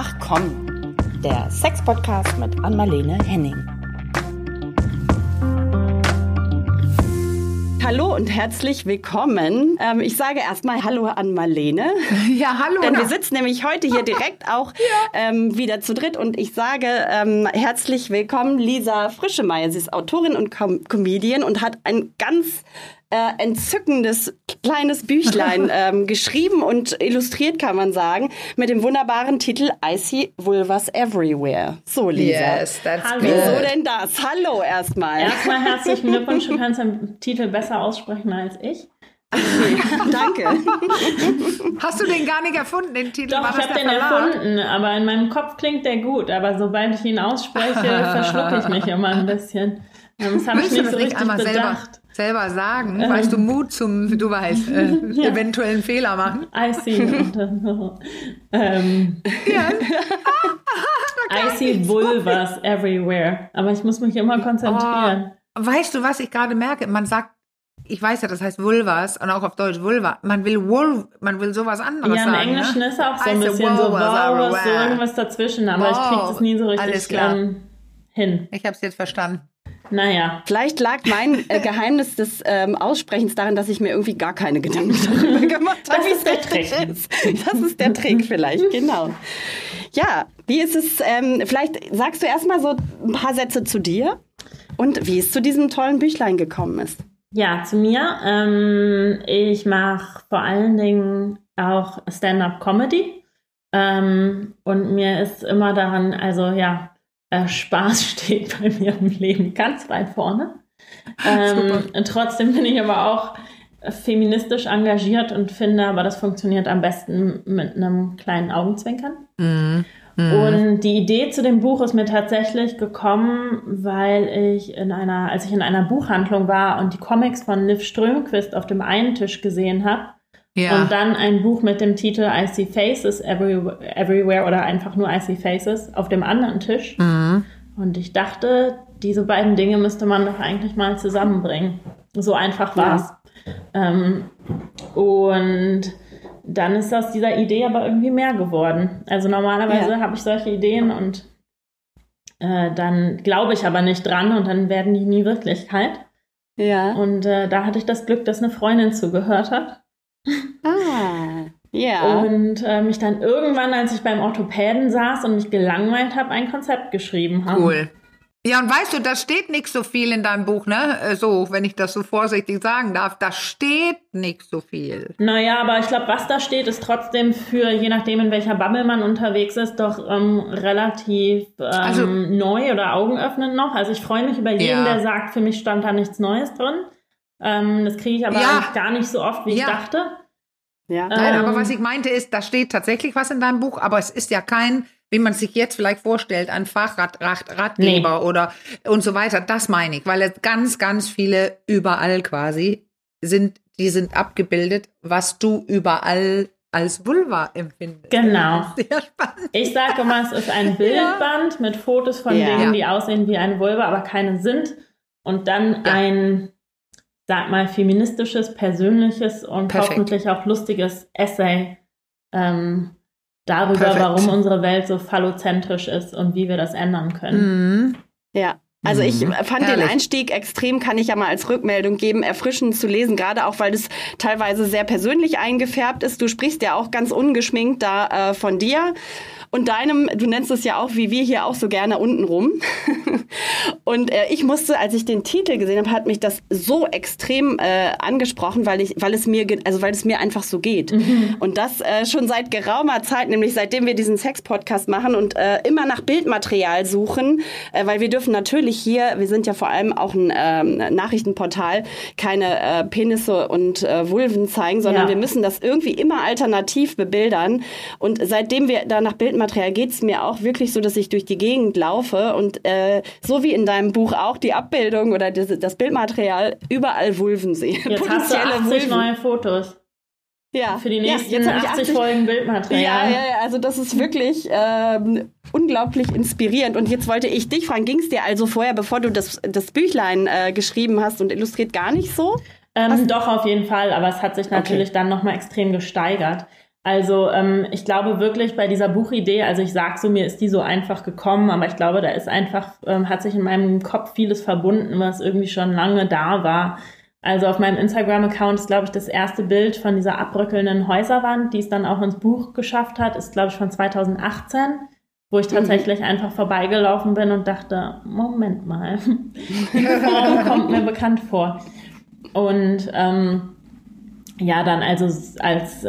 Ach, komm! Der Sex-Podcast mit Anmarlene Henning. Hallo und herzlich willkommen. Ich sage erstmal Hallo an Marlene. Ja, hallo. Denn wir sitzen nämlich heute hier direkt auch wieder zu dritt. Und ich sage herzlich willkommen Lisa Frischemeier. Sie ist Autorin und Comedian und hat ein ganz entzückendes kleines Büchlein geschrieben und illustriert, kann man sagen, mit dem wunderbaren Titel I see Vulvas everywhere. So, Lisa. Yes, that's good. Wieso denn das? Hallo erstmal. Erstmal herzlichen Glückwunsch. Du kannst den Titel besser aussprechen als ich. Okay. Danke. Hast du den gar nicht erfunden, den Titel? Doch, ich habe den erfunden, aber in meinem Kopf klingt der gut. Aber sobald ich ihn ausspreche, verschlucke ich mich immer ein bisschen. Das habe ich nicht so richtig bedacht. Selber sagen, weißt du, Mut zum, du weißt, eventuellen Fehler machen. I see. I see Vulvas everywhere. Aber ich muss mich immer konzentrieren. Oh, weißt du, was ich gerade merke? Man sagt, ich weiß ja, das heißt Vulvas und auch auf Deutsch Vulva. Man will sowas anderes sagen. Ja, im Englischen ist auch so ein bisschen so Vulvas, so irgendwas dazwischen. Aber ich kriege das nie so richtig hin. Ich habe es jetzt verstanden. Naja. Vielleicht lag mein Geheimnis des Aussprechens darin, dass ich mir irgendwie gar keine Gedanken darüber gemacht habe, wie es richtig ist. Das ist der Trick vielleicht, genau. Ja, wie ist es, vielleicht sagst du erstmal so ein paar Sätze zu dir und wie es zu diesem tollen Büchlein gekommen ist. Ja, zu mir. Ich mache vor allen Dingen auch Stand-up-Comedy und mir ist immer daran, also ja, Spaß steht bei mir im Leben ganz weit vorne. Trotzdem bin ich aber auch feministisch engagiert und finde, aber das funktioniert am besten mit einem kleinen Augenzwinkern. Und die Idee zu dem Buch ist mir tatsächlich gekommen, weil ich als ich in einer Buchhandlung war und die Comics von Liv Strömquist auf dem einen Tisch gesehen habe. Ja. Und dann ein Buch mit dem Titel I see Faces everywhere oder einfach nur I see Faces auf dem anderen Tisch. Mhm. Und ich dachte, diese beiden Dinge müsste man doch eigentlich mal zusammenbringen. So einfach war's. Ja. Und dann ist aus dieser Idee aber irgendwie mehr geworden. Also normalerweise habe ich solche Ideen und dann glaube ich aber nicht dran und dann werden die nie Wirklichkeit. Ja. Und da hatte ich das Glück, dass eine Freundin zugehört hat. Ah, ja. Yeah. Und mich dann irgendwann, als ich beim Orthopäden saß und mich gelangweilt habe, ein Konzept geschrieben habe. Cool. Ja, und weißt du, da steht nicht so viel in deinem Buch, ne? So, wenn ich das so vorsichtig sagen darf, da steht nicht so viel. Naja, aber ich glaube, was da steht, ist trotzdem für, je nachdem, in welcher Bubble man unterwegs ist, doch relativ neu oder augenöffnend noch. Also ich freue mich über jeden, der sagt, für mich stand da nichts Neues drin. Das kriege ich aber gar nicht so oft, wie ich dachte. Ja. Nein, aber was ich meinte ist, da steht tatsächlich was in deinem Buch, aber es ist ja kein, wie man sich jetzt vielleicht vorstellt, ein Ratgeber oder und so weiter. Das meine ich, weil ganz, ganz viele überall quasi sind abgebildet, was du überall als Vulva empfindest. Genau. Sehr spannend. Ich sage immer, es ist ein Bildband mit Fotos von Dingen, die aussehen wie eine Vulva, aber keine sind. Und dann ein feministisches, persönliches und hoffentlich auch lustiges Essay darüber, warum unsere Welt so phallozentrisch ist und wie wir das ändern können. Mhm. Ja, also ich fand den Einstieg extrem, kann ich ja mal als Rückmeldung geben, erfrischend zu lesen, gerade auch, weil das teilweise sehr persönlich eingefärbt ist. Du sprichst ja auch ganz ungeschminkt da von dir. Und deinem, du nennst es ja auch, wie wir hier auch so gerne, untenrum. Und ich musste, als ich den Titel gesehen habe, hat mich das so extrem angesprochen, weil es mir einfach so geht. Mhm. Und das schon seit geraumer Zeit, nämlich seitdem wir diesen Sex-Podcast machen und immer nach Bildmaterial suchen, weil wir dürfen natürlich hier, wir sind ja vor allem auch ein Nachrichtenportal, keine Penisse und Vulven zeigen, sondern wir müssen das irgendwie immer alternativ bebildern. Und seitdem wir da nach Bildmaterial geht es mir auch wirklich so, dass ich durch die Gegend laufe und so wie in deinem Buch auch die Abbildung oder das Bildmaterial überall Vulven sehe. Jetzt hast du 80 Vulven. Neue Fotos. Ja. Für die nächsten jetzt 80 Folgen Bildmaterial. Ja, also das ist wirklich unglaublich inspirierend. Und jetzt wollte ich dich fragen, ging es dir also vorher, bevor du das Büchlein geschrieben hast und illustriert, gar nicht so? Doch, auf jeden Fall. Aber es hat sich natürlich dann nochmal extrem gesteigert. Also ich glaube wirklich bei dieser Buchidee, also ich sag so, mir ist die so einfach gekommen, aber ich glaube, da ist einfach, hat sich in meinem Kopf vieles verbunden, was irgendwie schon lange da war. Also auf meinem Instagram-Account ist, glaube ich, das erste Bild von dieser abbröckelnden Häuserwand, die es dann auch ins Buch geschafft hat, ist, glaube ich, von 2018, wo ich tatsächlich einfach vorbeigelaufen bin und dachte, Moment mal, die Form kommt mir bekannt vor. Und ja, dann also als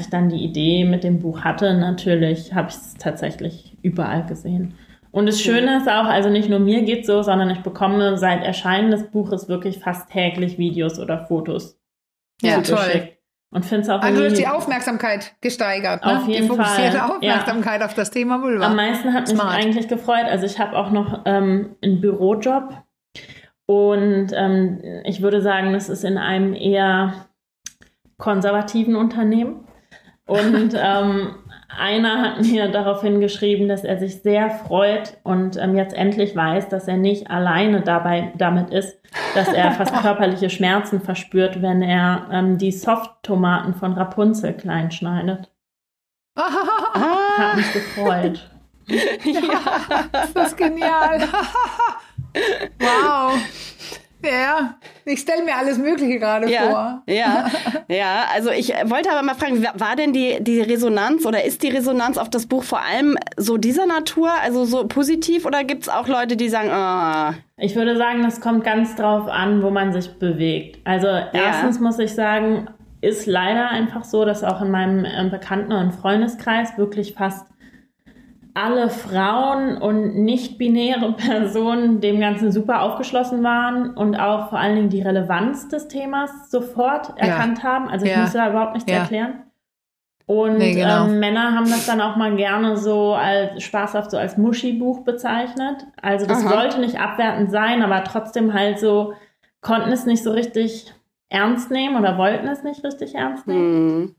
ich dann die Idee mit dem Buch hatte, natürlich habe ich es tatsächlich überall gesehen. Und das Schöne ist auch, also nicht nur mir geht's so, sondern ich bekomme seit Erscheinen des Buches wirklich fast täglich Videos oder Fotos. Ja, toll. Und find's auch also durch die Aufmerksamkeit gesteigert, ne? Auf jeden Fall. Die fokussierte Aufmerksamkeit auf das Thema Vulva. Am meisten hat mich eigentlich gefreut. Also ich habe auch noch einen Bürojob und ich würde sagen, das ist in einem eher konservativen Unternehmen. Und einer hat mir daraufhin geschrieben, dass er sich sehr freut und jetzt endlich weiß, dass er nicht alleine damit ist, dass er fast körperliche Schmerzen verspürt, wenn er die Soft-Tomaten von Rapunzel kleinschneidet. Hat mich gefreut. Ja, das ist genial. Wow. Ja, ich stelle mir alles Mögliche gerade vor. Ja, ja, also ich wollte aber mal fragen, war denn die Resonanz oder ist die Resonanz auf das Buch vor allem so dieser Natur, also so positiv, oder gibt es auch Leute, die sagen, oh? Ich würde sagen, das kommt ganz drauf an, wo man sich bewegt. Also erstens muss ich sagen, ist leider einfach so, dass auch in meinem Bekannten- und Freundeskreis wirklich fast alle Frauen und nicht-binäre Personen dem Ganzen super aufgeschlossen waren und auch vor allen Dingen die Relevanz des Themas sofort erkannt haben. Also ich musste da überhaupt nichts erklären. Und Männer haben das dann auch mal gerne so als spaßhaft so als Muschi-Buch bezeichnet. Also das sollte nicht abwertend sein, aber trotzdem halt so, konnten es nicht so richtig ernst nehmen oder wollten es nicht richtig ernst nehmen.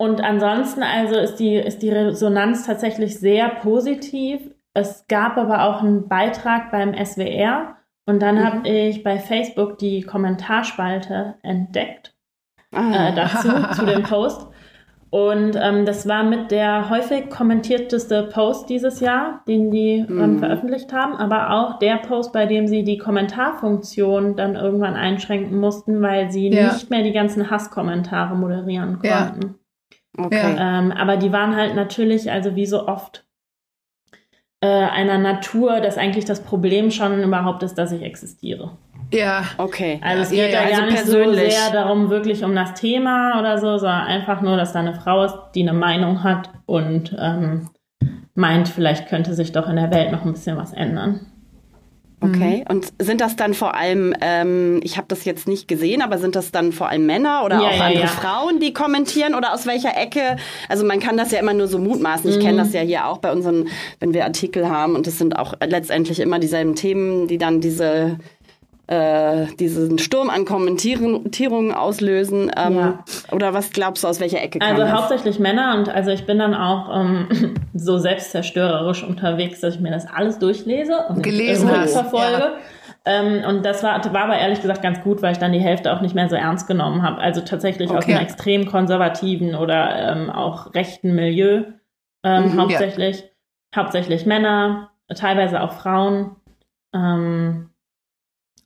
Und ansonsten also ist die Resonanz tatsächlich sehr positiv. Es gab aber auch einen Beitrag beim SWR und dann habe ich bei Facebook die Kommentarspalte entdeckt dazu, zu dem Post. Und das war mit der häufig kommentierteste Post dieses Jahr, den die veröffentlicht haben, aber auch der Post, bei dem sie die Kommentarfunktion dann irgendwann einschränken mussten, weil sie nicht mehr die ganzen Hasskommentare moderieren konnten. Ja. Okay. Aber die waren halt natürlich, also wie so oft, einer Natur, dass eigentlich das Problem schon überhaupt ist, dass ich existiere. Ja, okay. Also es geht da gar nicht persönlich so sehr darum, wirklich um das Thema oder so, sondern einfach nur, dass da eine Frau ist, die eine Meinung hat und meint, vielleicht könnte sich doch in der Welt noch ein bisschen was ändern. Okay, und sind das dann vor allem, ich habe das jetzt nicht gesehen, aber sind das dann vor allem Männer oder auch andere Frauen, die kommentieren oder aus welcher Ecke? Also man kann das ja immer nur so mutmaßen. Ich kenne das ja hier auch bei unseren, wenn wir Artikel haben, und das sind auch letztendlich immer dieselben Themen, die dann diesen Sturm an Kommentierungen auslösen. Oder was glaubst du, aus welcher Ecke kam das? Also hauptsächlich Männer, und also ich bin dann auch so selbstzerstörerisch unterwegs, dass ich mir das alles durchlese und verfolge. Ja. Und das war aber ehrlich gesagt ganz gut, weil ich dann die Hälfte auch nicht mehr so ernst genommen habe. Also tatsächlich aus einem extrem konservativen oder auch rechten Milieu hauptsächlich. Ja. Hauptsächlich Männer, teilweise auch Frauen.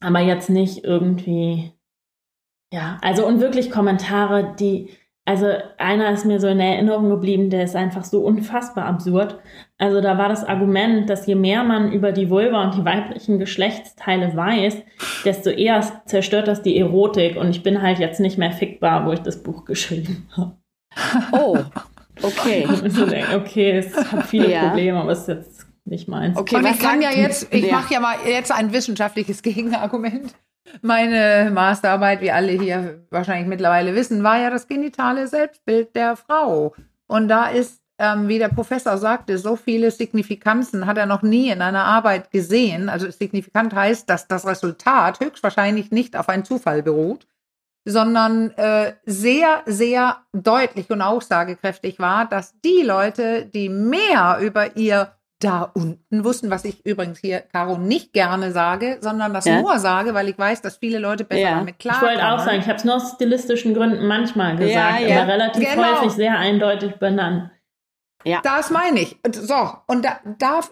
Aber jetzt nicht irgendwie, also und wirklich Kommentare, die, also einer ist mir so in Erinnerung geblieben, der ist einfach so unfassbar absurd. Also da war das Argument, dass je mehr man über die Vulva und die weiblichen Geschlechtsteile weiß, desto eher zerstört das die Erotik, und ich bin halt jetzt nicht mehr fickbar, wo ich das Buch geschrieben habe. Oh, okay. Okay, es hat viele Probleme, aber es ist jetzt nicht meins. Okay, und ich mache ja mal jetzt ein wissenschaftliches Gegenargument. Meine Masterarbeit, wie alle hier wahrscheinlich mittlerweile wissen, war ja das genitale Selbstbild der Frau. Und da ist, wie der Professor sagte, so viele Signifikanzen hat er noch nie in einer Arbeit gesehen. Also signifikant heißt, dass das Resultat höchstwahrscheinlich nicht auf einen Zufall beruht, sondern sehr, sehr deutlich und aussagekräftig war, dass die Leute, die mehr über ihr da unten wussten, was ich übrigens hier, Caro, nicht gerne sage, sondern das nur sage, weil ich weiß, dass viele Leute besser damit klarkommen. Ich wollte auch sagen, ich habe es nur aus stilistischen Gründen manchmal gesagt, aber relativ häufig sehr eindeutig benannt. Ja. Das meine ich. So, und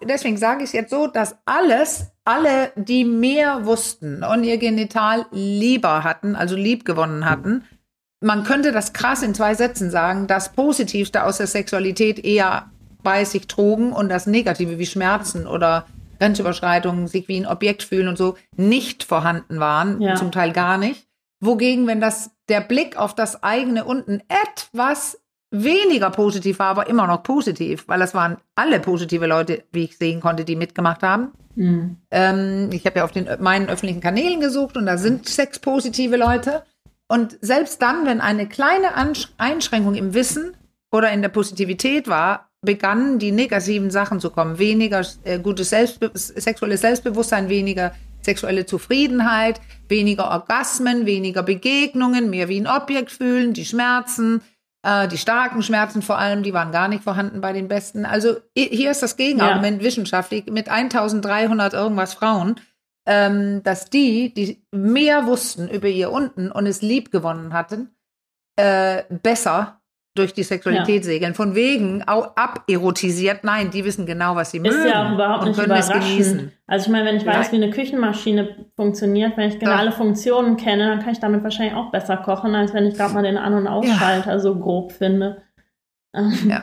deswegen sage ich es jetzt so, dass alle, die mehr wussten und ihr Genital lieber hatten, also lieb gewonnen hatten, man könnte das krass in 2 Sätzen sagen, das Positivste aus der Sexualität eher bei sich trugen und das Negative wie Schmerzen oder Grenzüberschreitungen, sich wie ein Objekt fühlen und so, nicht vorhanden waren, zum Teil gar nicht. Wogegen, wenn der Blick auf das eigene unten etwas weniger positiv war, aber immer noch positiv, weil das waren alle positive Leute, wie ich sehen konnte, die mitgemacht haben. Mhm. Ich habe ja auf meinen öffentlichen Kanälen gesucht und da sind sexpositive Leute. Und selbst dann, wenn eine kleine Einschränkung im Wissen oder in der Positivität war, begannen die negativen Sachen zu kommen. Weniger gutes sexuelles Selbstbewusstsein, weniger sexuelle Zufriedenheit, weniger Orgasmen, weniger Begegnungen, mehr wie ein Objekt fühlen, die Schmerzen, die starken Schmerzen vor allem, die waren gar nicht vorhanden bei den Besten. Also hier ist das Gegenargument wissenschaftlich mit 1300 irgendwas Frauen, dass die mehr wussten über ihr Unten und es lieb gewonnen hatten, besser durch die Sexualität segeln. Von wegen aberotisiert. Nein, die wissen genau, was sie mögen. Ist ja auch überhaupt nicht überraschend. Also ich meine, wenn ich weiß, wie eine Küchenmaschine funktioniert, wenn ich genau alle Funktionen kenne, dann kann ich damit wahrscheinlich auch besser kochen, als wenn ich gerade mal den An- und Ausschalter so grob finde.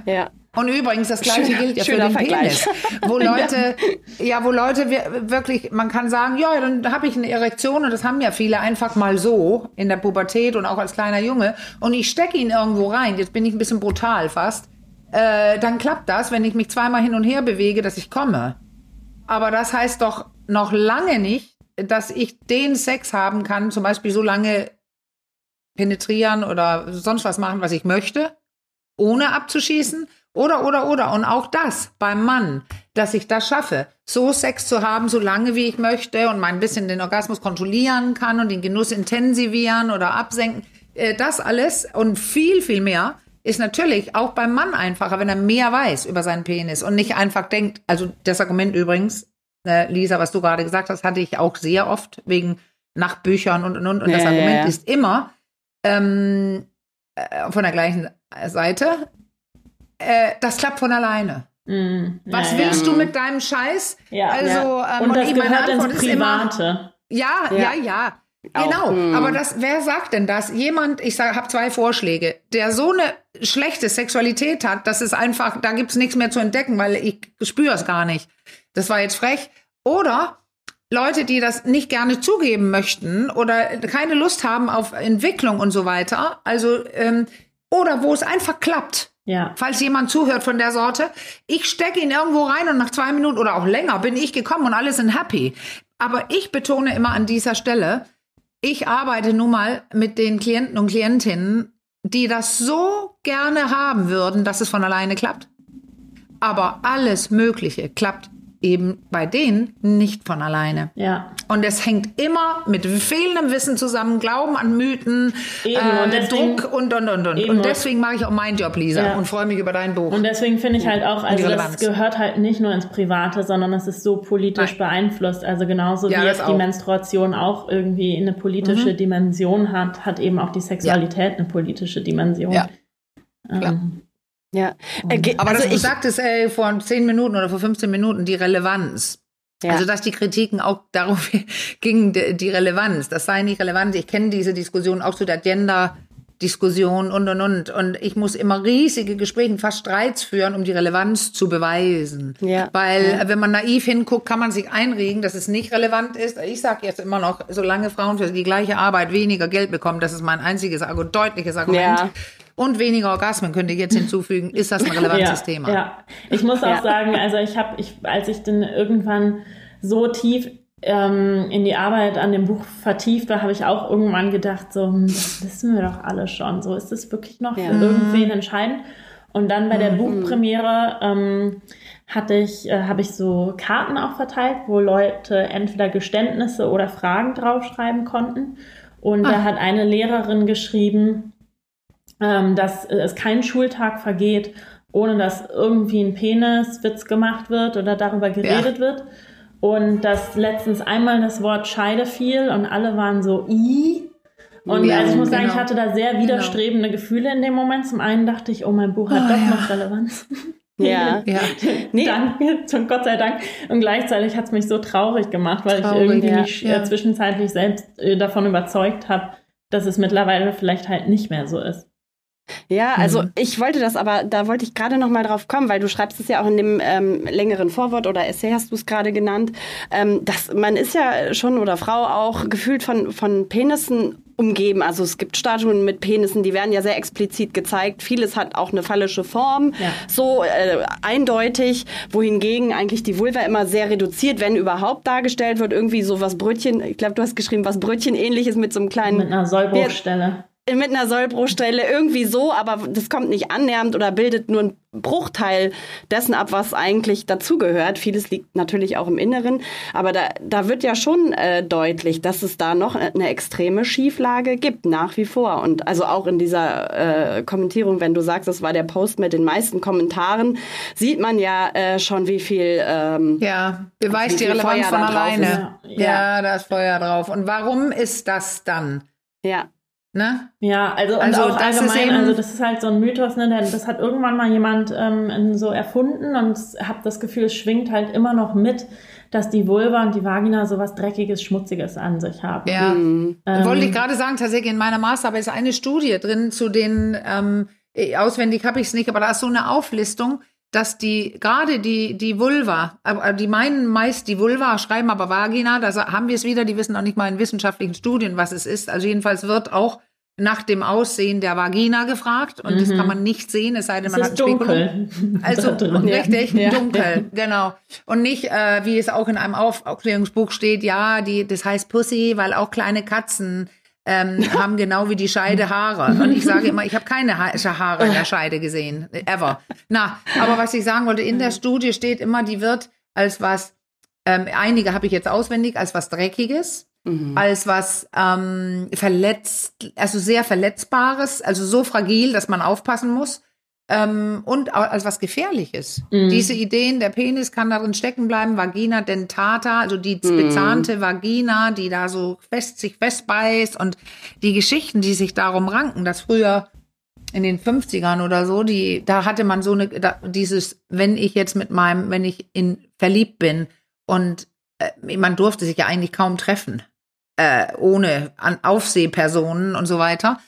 Ja. Und übrigens, das Gleiche gilt ja für den Vergleich. Penis. Wo Leute, wirklich, man kann sagen, ja, dann habe ich eine Erektion und das haben ja viele einfach mal so in der Pubertät und auch als kleiner Junge und ich stecke ihn irgendwo rein, jetzt bin ich ein bisschen brutal fast, dann klappt das, wenn ich mich zweimal hin und her bewege, dass ich komme. Aber das heißt doch noch lange nicht, dass ich den Sex haben kann, zum Beispiel so lange penetrieren oder sonst was machen, was ich möchte, ohne abzuschießen. Oder. Und auch das beim Mann, dass ich das schaffe, so Sex zu haben, so lange wie ich möchte und mein bisschen den Orgasmus kontrollieren kann und den Genuss intensivieren oder absenken. Das alles und viel, viel mehr ist natürlich auch beim Mann einfacher, wenn er mehr weiß über seinen Penis und nicht einfach denkt, also das Argument übrigens, Lisa, was du gerade gesagt hast, hatte ich auch sehr oft wegen nach Büchern und. Und das Argument ist immer von der gleichen Seite, das klappt von alleine. Was willst du mit deinem Scheiß? Ja, also, und das gehört ins Private. Immer, ja. Genau. Aber wer sagt denn das? Jemand, ich habe 2 Vorschläge, der so eine schlechte Sexualität hat, dass es einfach, da gibt es nichts mehr zu entdecken, weil ich spüre es gar nicht. Das war jetzt frech. Oder Leute, die das nicht gerne zugeben möchten oder keine Lust haben auf Entwicklung und so weiter. Also, oder wo es einfach klappt. Ja. Falls jemand zuhört von der Sorte, ich stecke ihn irgendwo rein und nach 2 Minuten oder auch länger bin ich gekommen und alle sind happy. Aber ich betone immer an dieser Stelle, ich arbeite nun mal mit den Klienten und Klientinnen, die das so gerne haben würden, dass es von alleine klappt. Aber alles Mögliche klappt eben bei denen nicht von alleine. Ja. Und es hängt immer mit fehlendem Wissen zusammen, Glauben an Mythen, und deswegen, Druck und. Und deswegen mache ich auch meinen Job, Lisa, und freue mich über dein Buch. Und deswegen finde ich halt auch, also das gehört halt nicht nur ins Private, sondern es ist so politisch beeinflusst. Also genauso wie jetzt die Menstruation auch irgendwie eine politische Dimension hat, hat eben auch die Sexualität eine politische Dimension. Ja. Ja. Aber also du sagtest vor 10 Minuten oder vor 15 Minuten die Relevanz. Ja. Also dass die Kritiken auch darauf gingen, die Relevanz. Das sei nicht relevant. Ich kenne diese Diskussion auch zu der Gender-Diskussion und. Und ich muss immer riesige Gespräche, fast Streits führen, um die Relevanz zu beweisen. Ja. Weil wenn man naiv hinguckt, kann man sich einregen, dass es nicht relevant ist. Ich sage jetzt immer noch, solange Frauen für die gleiche Arbeit weniger Geld bekommen, das ist mein einziges, deutliches Argument. Ja. Und weniger Orgasmen könnte ich jetzt hinzufügen, ist das ein relevantes Thema. Ja, ich muss auch sagen, also als ich dann irgendwann so tief in die Arbeit an dem Buch vertieft war, habe ich auch irgendwann gedacht, so, das wissen wir doch alle schon, so ist das wirklich noch für irgendwen entscheidend. Und dann bei der Buchpremiere habe ich so Karten auch verteilt, wo Leute entweder Geständnisse oder Fragen draufschreiben konnten. Und da hat eine Lehrerin geschrieben, dass es kein Schultag vergeht, ohne dass irgendwie ein Peniswitz gemacht wird oder darüber geredet wird. Und dass letztens einmal das Wort Scheide fiel und alle waren so, i. Und also ich muss sagen, ich hatte da sehr widerstrebende Gefühle in dem Moment. Zum einen dachte ich, oh, mein Buch hat doch noch Relevanz. Nee. Danke, Gott sei Dank. Und gleichzeitig hat es mich so traurig gemacht, weil ich irgendwie zwischenzeitlich selbst davon überzeugt habe, dass es mittlerweile vielleicht halt nicht mehr so ist. Ja, also ich wollte das, aber da wollte ich gerade noch mal drauf kommen, weil du schreibst es ja auch in dem längeren Vorwort oder Essay hast du es gerade genannt, dass man ist ja schon oder Frau auch gefühlt von Penissen umgeben. Also es gibt Statuen mit Penissen, die werden ja sehr explizit gezeigt. Vieles hat auch eine phallische Form, so eindeutig, wohingegen eigentlich die Vulva immer sehr reduziert, wenn überhaupt dargestellt wird, irgendwie so was Brötchen, ich glaube, du hast geschrieben, was Brötchen-ähnliches mit so einem kleinen... Mit einer Sollbruchstelle. Mit einer Sollbruchstelle irgendwie so, aber das kommt nicht annähernd oder bildet nur einen Bruchteil dessen ab, was eigentlich dazugehört. Vieles liegt natürlich auch im Inneren, aber da wird ja schon deutlich, dass es da noch eine extreme Schieflage gibt, nach wie vor. Und also auch in dieser Kommentierung, wenn du sagst, das war der Post mit den meisten Kommentaren, sieht man ja schon, wie viel beweist die Relevanz von alleine. Ja, da ist Feuer drauf. Und warum ist das dann? Ja. Ne? Ja, also auch das allgemein, also das ist halt so ein Mythos, ne? Das hat irgendwann mal jemand so erfunden und habe das Gefühl, es schwingt halt immer noch mit, dass die Vulva und die Vagina sowas Dreckiges, Schmutziges an sich haben. Ja, wollte ich gerade sagen, tatsächlich in meiner Masterarbeit ist eine Studie drin zu den, auswendig habe ich es nicht, aber da ist so eine Auflistung, dass die Vulva, die meinen meist die Vulva, schreiben aber Vagina, da haben wir es wieder, die wissen noch nicht mal in wissenschaftlichen Studien, was es ist. Also jedenfalls wird auch nach dem Aussehen der Vagina gefragt und das kann man nicht sehen, es sei denn, man hat dunkel. Also richtig, dunkel, genau. Und nicht, wie es auch in einem Aufklärungsbuch steht, das heißt Pussy, weil auch kleine Katzen haben genau wie die Scheide Haare. Und ich sage immer, ich habe keine Haare in der Scheide gesehen, ever. Na, aber was ich sagen wollte, in der Studie steht immer, die wird als was, einige habe ich jetzt auswendig, als was Dreckiges, als was also sehr Verletzbares, also so fragil, dass man aufpassen muss, und auch als was Gefährliches. Diese Ideen, der Penis kann darin stecken bleiben, Vagina dentata, also die bezahnte Vagina, die da so sich festbeißt, und die Geschichten, die sich darum ranken, dass früher in den 50ern oder so, da hatte man so eine, dieses, wenn ich verliebt bin, und man durfte sich ja eigentlich kaum treffen, ohne Aufsehpersonen und so weiter.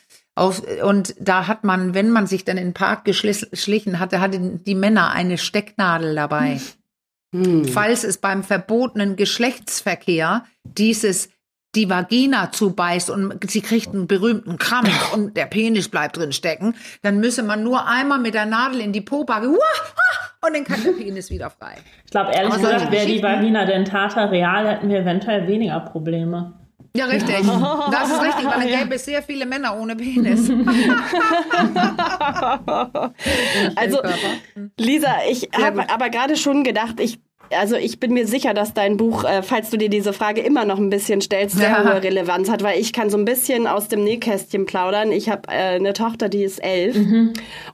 Und da hat man, wenn man sich dann in den Park geschlichen hatte, hatten die Männer eine Stecknadel dabei. Falls es beim verbotenen Geschlechtsverkehr die Vagina zubeißt und sie kriegt einen berühmten Krampf und der Penis bleibt drin stecken, dann müsse man nur einmal mit der Nadel in die Pobacke und dann kann der Penis wieder frei. Ich glaube, ehrlich gesagt, wäre die Vagina dentata real, hätten wir eventuell weniger Probleme. Ja, richtig. Ja. Das ist richtig, weil dann gäbe es sehr viele Männer ohne Penis. Also, Lisa, ich habe aber gerade schon gedacht, ich bin mir sicher, dass dein Buch, falls du dir diese Frage immer noch ein bisschen stellst, sehr hohe Relevanz hat, weil ich kann so ein bisschen aus dem Nähkästchen plaudern. Ich habe eine Tochter, die ist 11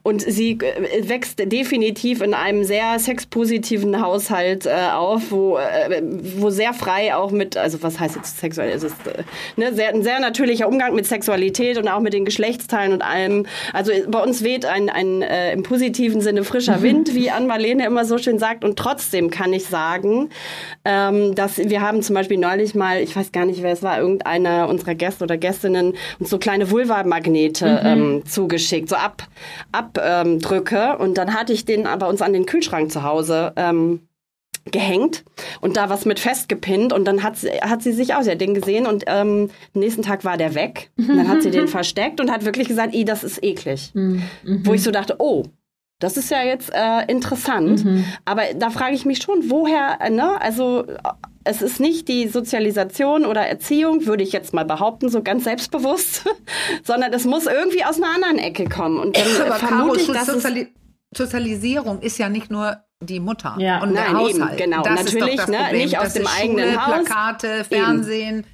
und sie wächst definitiv in einem sehr sexpositiven Haushalt auf, wo sehr frei auch mit, also was heißt jetzt sexuell, es ist ein sehr natürlicher Umgang mit Sexualität und auch mit den Geschlechtsteilen und allem. Also bei uns weht ein im positiven Sinne frischer Wind, wie Anmarlene immer so schön sagt, und trotzdem kann ich sagen, dass wir haben zum Beispiel neulich mal, ich weiß gar nicht, wer es war, irgendeiner unserer Gäste oder Gästinnen uns so kleine Vulva-Magnete zugeschickt, so Abdrücke. Und dann hatte ich den bei uns an den Kühlschrank zu Hause gehängt und da was mit festgepinnt, und dann hat sie sich auch, sie hat den gesehen, und am nächsten Tag war der weg. Und dann hat sie den versteckt und hat wirklich gesagt, das ist eklig. Wo ich so dachte, oh, das ist ja jetzt interessant, aber da frage ich mich schon, woher, also es ist nicht die Sozialisation oder Erziehung, würde ich jetzt mal behaupten, so ganz selbstbewusst, sondern es muss irgendwie aus einer anderen Ecke kommen. Und dann vermute ich, dass Sozialisierung ist ja nicht nur die Mutter und der Haushalt. Eben, genau, das natürlich ist doch das Problem, nicht aus dem eigenen Haus. Plakate, Fernsehen...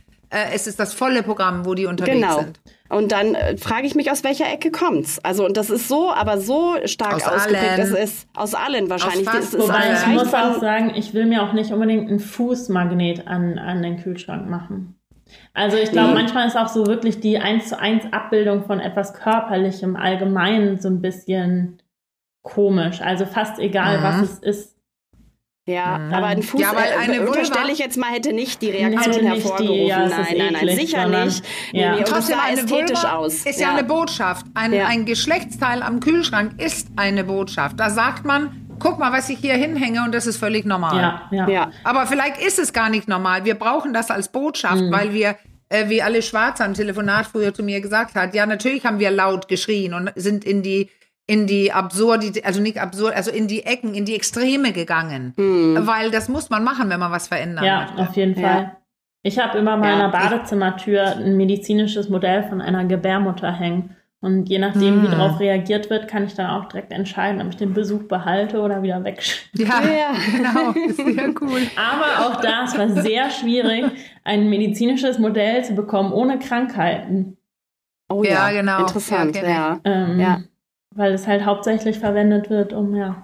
es ist das volle Programm, wo die unterwegs sind. Und dann frage ich mich, aus welcher Ecke kommt's? Also, und das ist so, aber so stark ausgeprägt, das ist aus allen wahrscheinlich. Wobei ich muss auch sagen, ich will mir auch nicht unbedingt einen Fußmagnet an den Kühlschrank machen. Also ich glaube, manchmal ist auch so wirklich die 1:1 Abbildung von etwas Körperlichem allgemein so ein bisschen komisch. Also fast egal, was es ist. Ja, aber ein Fuß, unterstelle ich jetzt mal, hätte nicht die Reaktion hervorgerufen. Nein, sicher nicht. Ja. Nee, trotzdem, eine ästhetisch Vulva aus. Ist ja eine Botschaft. Ein Geschlechtsteil am Kühlschrank ist eine Botschaft. Da sagt man, guck mal, was ich hier hinhänge, und das ist völlig normal. Ja. Aber vielleicht ist es gar nicht normal. Wir brauchen das als Botschaft, weil wir, wie Alice Schwarzer am Telefonat früher zu mir gesagt hat, ja, natürlich haben wir laut geschrien und sind in die Absurdität, also nicht absurd, also in die Ecken, in die Extreme gegangen. Weil das muss man machen, wenn man was verändern möchte. Ja, auf jeden Fall. Ich habe immer mal in der Badezimmertür ein medizinisches Modell von einer Gebärmutter hängen. Und je nachdem, wie darauf reagiert wird, kann ich dann auch direkt entscheiden, ob ich den Besuch behalte oder wieder wegschiebe. Ja, genau. Sehr cool. Aber auch da, es war sehr schwierig, ein medizinisches Modell zu bekommen, ohne Krankheiten. Oh ja, genau. Interessant, ja. Weil es halt hauptsächlich verwendet wird, um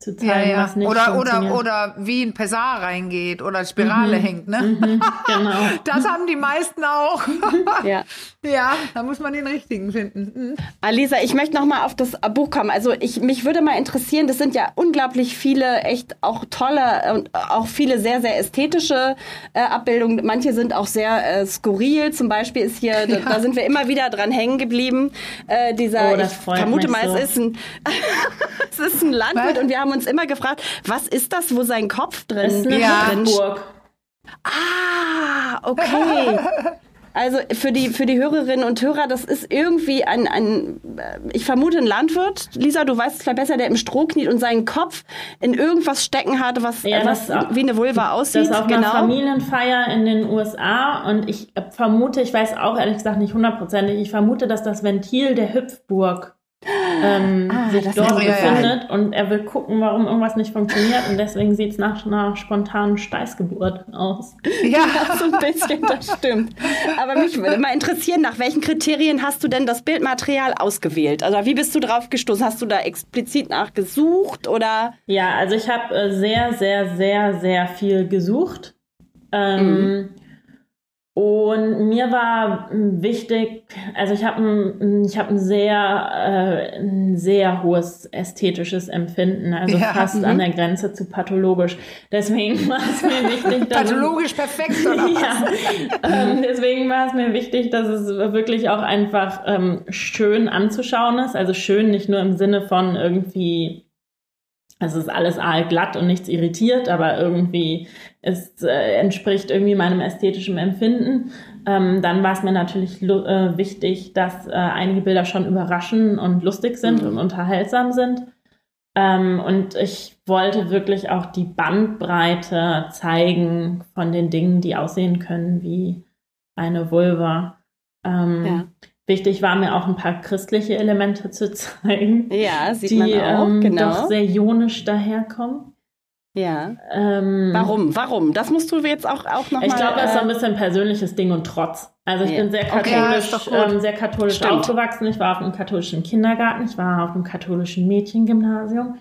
zu zeigen, was nicht funktioniert. Oder wie ein Pessar reingeht oder Spirale hängt, ne? Genau. Das haben die meisten auch. Ja, da muss man den richtigen finden. Alisa, ich möchte nochmal auf das Buch kommen. Also mich würde mal interessieren, das sind ja unglaublich viele echt auch tolle und auch viele sehr, sehr ästhetische Abbildungen. Manche sind auch sehr skurril. Zum Beispiel ist hier, da sind wir immer wieder dran hängen geblieben. Ich vermute mal, es ist ein Landwirt, und wir haben uns immer gefragt, was ist das, wo sein Kopf drin ist? Eine Burg. Ah, okay. Also für die Hörerinnen und Hörer, das ist irgendwie ein, ich vermute, ein Landwirt. Lisa, du weißt es vielleicht besser, der im Stroh kniet und seinen Kopf in irgendwas stecken hatte, was wie eine Vulva aussieht. Das ist auf einer Familienfeier in den USA, und ich vermute, ich weiß auch ehrlich gesagt nicht hundertprozentig, ich vermute, dass das Ventil der Hüpfburg sich dort befindet, und er will gucken, warum irgendwas nicht funktioniert, und deswegen sieht es nach einer spontanen Steißgeburt aus. Ja, so ein bisschen, das stimmt. Aber mich würde mal interessieren, nach welchen Kriterien hast du denn das Bildmaterial ausgewählt? Also wie bist du drauf gestoßen? Hast du da explizit nachgesucht oder? Ja, also ich habe sehr, sehr, sehr, sehr viel gesucht. Und mir war wichtig, also ich habe ein sehr hohes ästhetisches Empfinden, also fast an der Grenze zu pathologisch. Deswegen war es mir wichtig, dass pathologisch perfekt oder was? Deswegen war es mir wichtig, dass es wirklich auch einfach schön anzuschauen ist. Also schön nicht nur im Sinne von irgendwie, es ist alles aalglatt und nichts irritiert, aber irgendwie entspricht irgendwie meinem ästhetischen Empfinden. Dann war es mir natürlich wichtig, dass einige Bilder schon überraschend und lustig sind und unterhaltsam sind. Und ich wollte wirklich auch die Bandbreite zeigen von den Dingen, die aussehen können wie eine Vulva. Wichtig war mir auch, ein paar christliche Elemente zu zeigen, die doch sehr jonisch daherkommen. Ja. Warum? Das musst du jetzt auch nochmal... Ich glaube, das ist so ein bisschen ein persönliches Ding und Trotz. Also ich bin sehr katholisch aufgewachsen. Ich war auf einem katholischen Kindergarten, ich war auf einem katholischen Mädchengymnasium.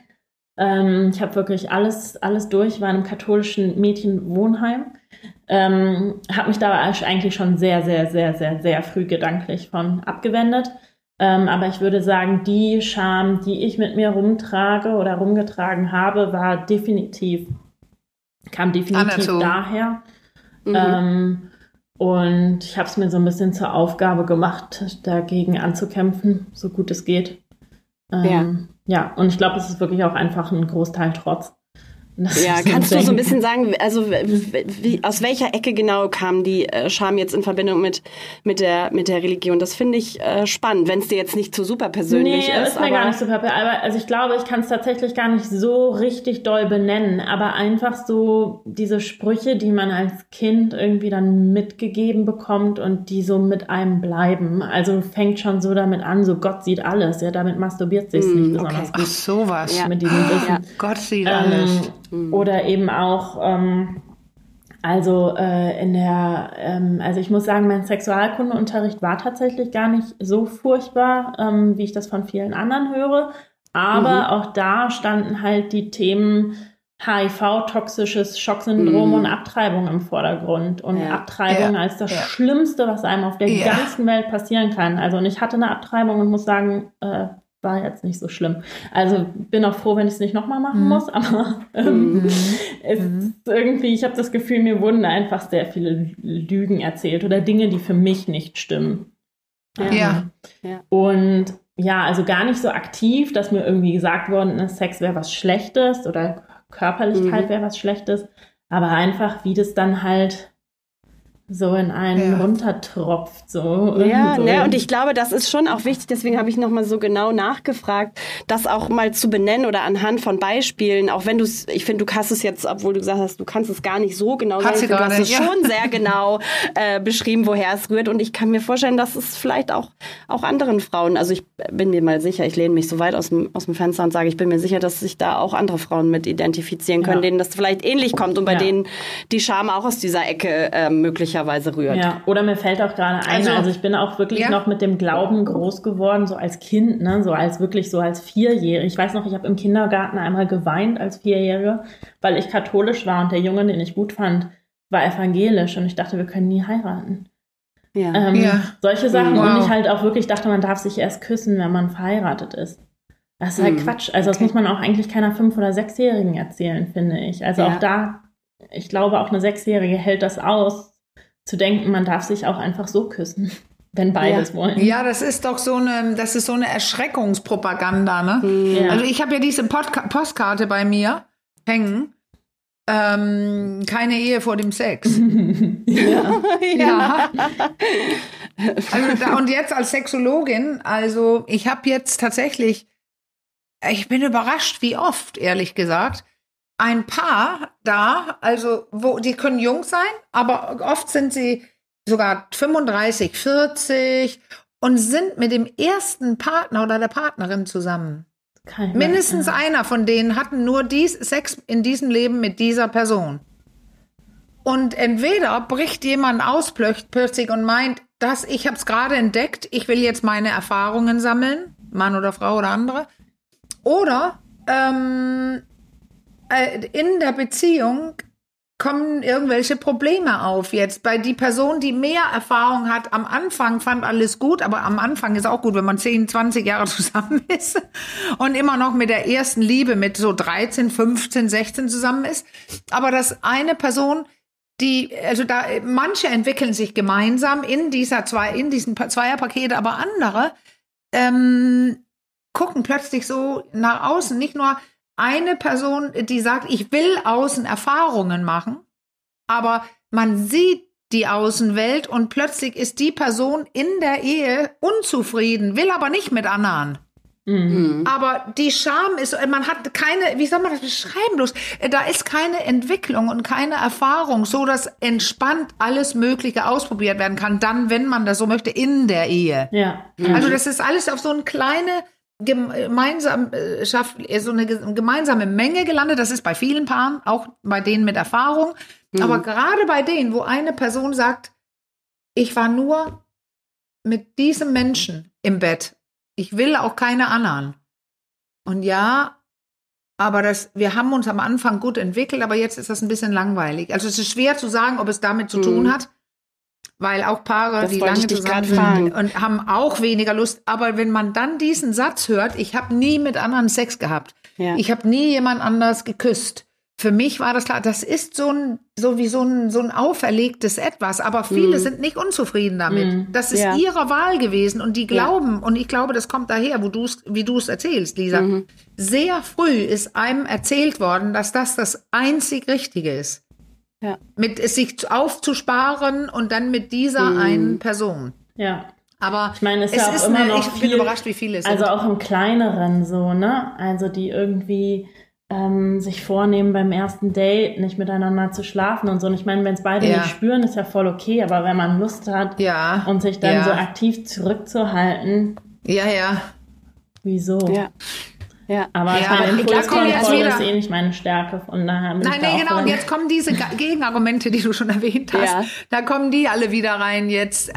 Ich habe wirklich alles durch. Ich war in einem katholischen Mädchenwohnheim. Habe mich da eigentlich schon sehr, sehr, sehr, sehr, sehr früh gedanklich von abgewendet. Aber ich würde sagen, die Scham, die ich mit mir rumtrage oder rumgetragen habe, kam definitiv daher. Und ich habe es mir so ein bisschen zur Aufgabe gemacht, dagegen anzukämpfen, so gut es geht. Und ich glaube, es ist wirklich auch einfach ein Großteil Trotz. Kannst du so ein bisschen sagen, also aus welcher Ecke genau kam die Scham jetzt in Verbindung mit der Religion? Das finde ich spannend, wenn es dir jetzt nicht so super persönlich ist. Nee, ist mir gar nicht super persönlich. Aber also ich glaube, ich kann es tatsächlich gar nicht so richtig doll benennen. Aber einfach so diese Sprüche, die man als Kind irgendwie dann mitgegeben bekommt und die so mit einem bleiben. Also fängt schon so damit an, so Gott sieht alles. Ja, damit masturbiert sich nicht besonders gut. Ach, sowas. Mit diesem Wissen. Gott sieht alles. Oder eben auch Also also ich muss sagen, mein Sexualkundeunterricht war tatsächlich gar nicht so furchtbar, wie ich das von vielen anderen höre. Aber auch da standen halt die Themen HIV, toxisches Schocksyndrom und Abtreibung im Vordergrund. Und Abtreibung als das Schlimmste, was einem auf der ganzen Welt passieren kann. Also und ich hatte eine Abtreibung und muss sagen, war jetzt nicht so schlimm. Also bin auch froh, wenn ich es nicht nochmal machen muss, aber es ist irgendwie, ich habe das Gefühl, mir wurden einfach sehr viele Lügen erzählt oder Dinge, die für mich nicht stimmen. Und ja, also gar nicht so aktiv, dass mir irgendwie gesagt worden ist, Sex wäre was Schlechtes oder Körperlichkeit wäre was Schlechtes, aber einfach, wie das dann halt so in einen runtertropft. So ja, so. Ne, und ich glaube, das ist schon auch wichtig, deswegen habe ich nochmal so genau nachgefragt, das auch mal zu benennen oder anhand von Beispielen, auch wenn du es, ich finde, du hast es jetzt, obwohl du gesagt hast, du kannst es gar nicht so genau sagen, du hast es schon sehr genau beschrieben, woher es rührt, und ich kann mir vorstellen, dass es vielleicht auch anderen Frauen, also ich bin mir mal sicher, ich lehne mich so weit aus dem Fenster und sage, ich bin mir sicher, dass sich da auch andere Frauen mit identifizieren können, denen das vielleicht ähnlich kommt und bei denen die Scham auch aus dieser Ecke möglicherweise rührt. Ja, oder mir fällt auch gerade ein, also ich bin auch wirklich noch mit dem Glauben groß geworden, so als Kind, ne, so als wirklich so als Vierjährige. Ich weiß noch, ich habe im Kindergarten einmal geweint als Vierjährige, weil ich katholisch war und der Junge, den ich gut fand, war evangelisch und ich dachte, wir können nie heiraten. Ja. Solche Sachen, und ich halt auch wirklich dachte, man darf sich erst küssen, wenn man verheiratet ist. Das ist halt Quatsch. Also das muss man auch eigentlich keiner 5- oder 6-Jährigen erzählen, finde ich. Also auch da, ich glaube, auch eine 6-Jährige hält das aus, zu denken, man darf sich auch einfach so küssen, wenn beides wollen. Ja, das ist doch so eine Erschreckungspropaganda, ne? Ja. Also ich habe ja diese Postkarte bei mir hängen. Keine Ehe vor dem Sex. Also und jetzt als Sexologin, also ich habe jetzt tatsächlich, ich bin überrascht, wie oft, ehrlich gesagt, ein Paar da, also wo die können jung sein, aber oft sind sie sogar 35, 40 und sind mit dem ersten Partner oder der Partnerin zusammen. Keine Mindestens einer von denen hatten nur Sex in diesem Leben mit dieser Person. Und entweder bricht jemand aus plötzlich und meint, dass ich habe es gerade entdeckt, ich will jetzt meine Erfahrungen sammeln, Mann oder Frau oder andere, oder in der Beziehung kommen irgendwelche Probleme auf jetzt. Bei die Person, die mehr Erfahrung hat, am Anfang fand alles gut, aber am Anfang ist auch gut, wenn man 10, 20 Jahre zusammen ist und immer noch mit der ersten Liebe mit so 13, 15, 16 zusammen ist. Aber dass eine Person, manche entwickeln sich gemeinsam in diesem Zweierpaket, aber andere gucken plötzlich so nach außen, nicht nur eine Person, die sagt, ich will Außenerfahrungen machen, aber man sieht die Außenwelt und plötzlich ist die Person in der Ehe unzufrieden, will aber nicht mit anderen. Mhm. Aber die Scham ist, man hat keine, wie soll man das beschreiben bloß? Da ist keine Entwicklung und keine Erfahrung, so dass entspannt alles Mögliche ausprobiert werden kann, dann, wenn man das so möchte, in der Ehe. Ja. Mhm. Also das ist alles auf so eine gemeinsame Menge gelandet. Das ist bei vielen Paaren, auch bei denen mit Erfahrung. Mhm. Aber gerade bei denen, wo eine Person sagt, ich war nur mit diesem Menschen im Bett. Ich will auch keine anderen. Und ja, aber wir haben uns am Anfang gut entwickelt, aber jetzt ist das ein bisschen langweilig. Also es ist schwer zu sagen, ob es damit zu tun hat. Weil auch Paare, die lange zusammen sind und haben auch weniger Lust. Aber wenn man dann diesen Satz hört, ich habe nie mit anderen Sex gehabt. Ja. Ich habe nie jemand anders geküsst. Für mich war das klar, das ist so ein auferlegtes Etwas. Aber viele sind nicht unzufrieden damit. Das ist ihre Wahl gewesen. Und die glauben, und ich glaube, das kommt daher, wie du es erzählst, Lisa. Mhm. Sehr früh ist einem erzählt worden, dass das einzig Richtige ist. Ja. Mit sich aufzusparen und dann mit dieser einen Person. Ja. Aber ich meine, ich bin überrascht, wie viele es sind. Also auch im Kleineren so, ne? Also die irgendwie sich vornehmen, beim ersten Date nicht miteinander zu schlafen und so. Und ich meine, wenn es beide nicht spüren, ist ja voll okay, aber wenn man Lust hat und sich dann so aktiv zurückzuhalten. Ja, ja. Wieso? Ja. Ja, aber ja, Impulskontrolle ist eh nicht meine Stärke. Von daher genau. Und jetzt kommen diese Gegenargumente, die du schon erwähnt hast. Ja. Da kommen die alle wieder rein jetzt.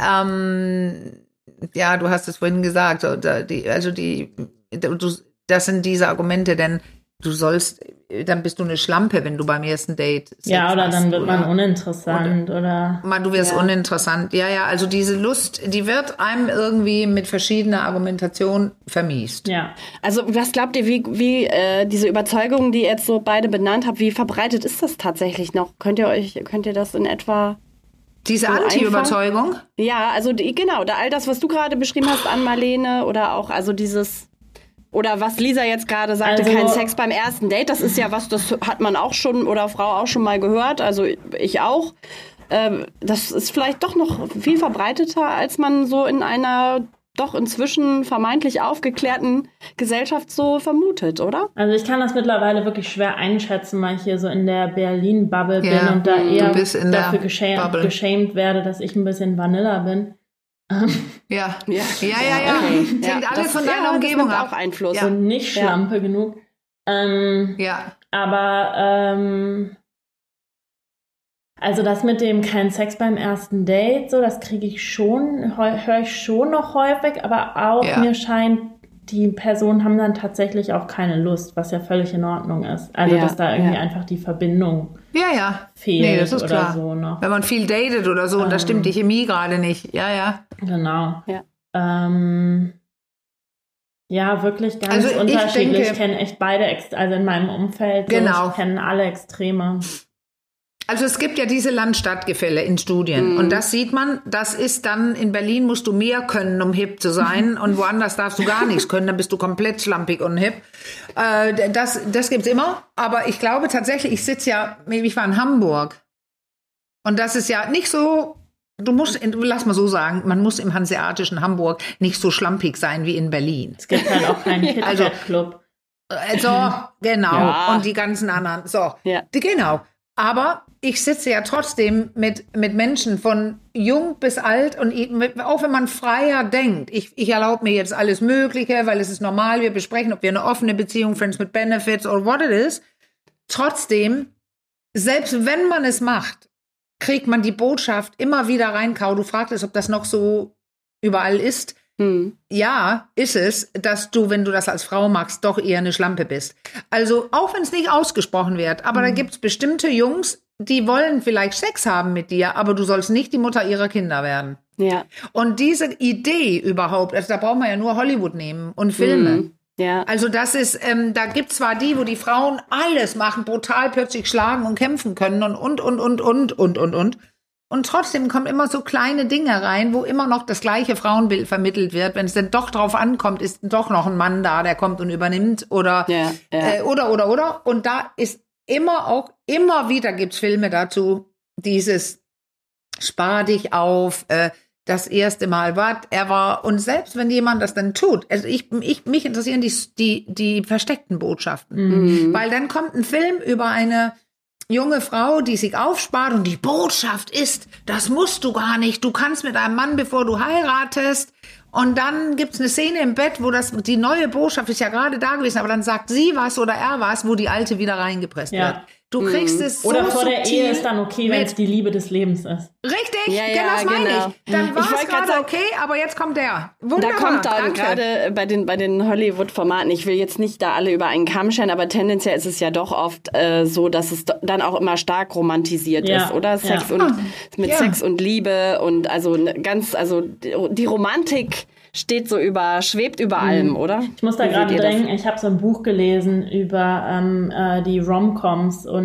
Ja, du hast es vorhin gesagt. Das sind diese Argumente, denn du sollst, dann bist du eine Schlampe, wenn du beim ersten Date sitzt. Ja, oder dann wird man uninteressant. Du wirst uninteressant. Ja, ja, also diese Lust, die wird einem irgendwie mit verschiedener Argumentation vermiest. Ja. Also was glaubt ihr, wie diese Überzeugungen, die ihr jetzt so beide benannt habt, wie verbreitet ist das tatsächlich noch? Könnt ihr das in etwa... Diese so Anti-Überzeugung? Ja, also all das, was du gerade beschrieben hast, Anmarlene, oder auch also dieses... Oder was Lisa jetzt gerade sagte, also, kein Sex beim ersten Date, das ist ja was, das hat man auch schon oder Frau auch schon mal gehört, also ich auch. Das ist vielleicht doch noch viel verbreiteter, als man so in einer doch inzwischen vermeintlich aufgeklärten Gesellschaft so vermutet, oder? Also ich kann das mittlerweile wirklich schwer einschätzen, weil ich hier so in der Berlin-Bubble bin und da eher dafür geschämt werde, dass ich ein bisschen Vanilla bin. Ja. Okay. Hängt alles von deiner Umgebung ab. Auch Einfluss. Ja. Und nicht Schlampe genug. Aber also das mit dem kein Sex beim ersten Date, so das kriege ich schon, höre ich schon noch häufig, aber auch mir scheint, die Personen haben dann tatsächlich auch keine Lust, was ja völlig in Ordnung ist. Also dass da irgendwie einfach die Verbindung fehlt das ist oder klar. So noch. Wenn man viel datet oder so und da stimmt die Chemie gerade nicht. Ja. Genau. Ja, wirklich ganz unterschiedlich. Ich kenne echt beide, also in meinem Umfeld, ich kenne alle Extreme. Also es gibt ja diese Land-Stadt-Gefälle in Studien. Und das sieht man, das ist dann, in Berlin musst du mehr können, um hip zu sein. Und woanders darfst du gar nichts können, dann bist du komplett schlampig und hip. Das gibt's immer. Aber ich glaube tatsächlich, ich war in Hamburg. Und das ist ja nicht so, lass mal so sagen, man muss im hanseatischen Hamburg nicht so schlampig sein wie in Berlin. Es gibt halt auch keinen Kit-Kat-Club. Also, genau. Ja. Und die ganzen anderen. So, genau. Aber ich sitze ja trotzdem mit Menschen von jung bis alt und auch wenn man freier denkt. Ich erlaube mir jetzt alles Mögliche, weil es ist normal, wir besprechen, ob wir eine offene Beziehung, Friends with Benefits oder what it is. Trotzdem, selbst wenn man es macht, kriegt man die Botschaft immer wieder rein. Kau, du fragtest, ob das noch so überall ist. Ja, ist es, dass du, wenn du das als Frau machst, doch eher eine Schlampe bist. Also auch wenn es nicht ausgesprochen wird, aber da gibt es bestimmte Jungs, die wollen vielleicht Sex haben mit dir, aber du sollst nicht die Mutter ihrer Kinder werden. Ja. Und diese Idee überhaupt, also da braucht man ja nur Hollywood nehmen und Filme. Ja. Also das ist, da gibt es zwar die, wo die Frauen alles machen, brutal plötzlich schlagen und kämpfen können und. Und trotzdem kommen immer so kleine Dinge rein, wo immer noch das gleiche Frauenbild vermittelt wird. Wenn es denn doch drauf ankommt, ist doch noch ein Mann da, der kommt und übernimmt oder. Und da ist immer wieder gibt's Filme dazu, dieses spar dich auf, das erste Mal whatever. Und selbst wenn jemand das dann tut, also mich interessieren die versteckten Botschaften. Weil dann kommt ein Film über eine junge Frau, die sich aufspart und die Botschaft ist, das musst du gar nicht, du kannst mit einem Mann, bevor du heiratest. Und dann gibt es eine Szene im Bett, wo die neue Botschaft ist ja gerade da gewesen, aber dann sagt sie was oder er was, wo die alte wieder reingepresst wird. Du kriegst es so oder vor der Ehe ist dann okay, wenn es die Liebe des Lebens ist. Richtig, meine ich. Dann war es gerade okay, aber jetzt kommt der. Wunderbar, da kommt dann gerade bei den Hollywood-Formaten, ich will jetzt nicht da alle über einen Kamm scheren, aber tendenziell ist es ja doch oft so, dass es dann auch immer stark romantisiert ist, oder? Sex und mit Sex und Liebe und also ganz, also die Romantik steht so schwebt über allem, oder? Ich muss da gerade denken, ich habe so ein Buch gelesen über die Rom-Coms und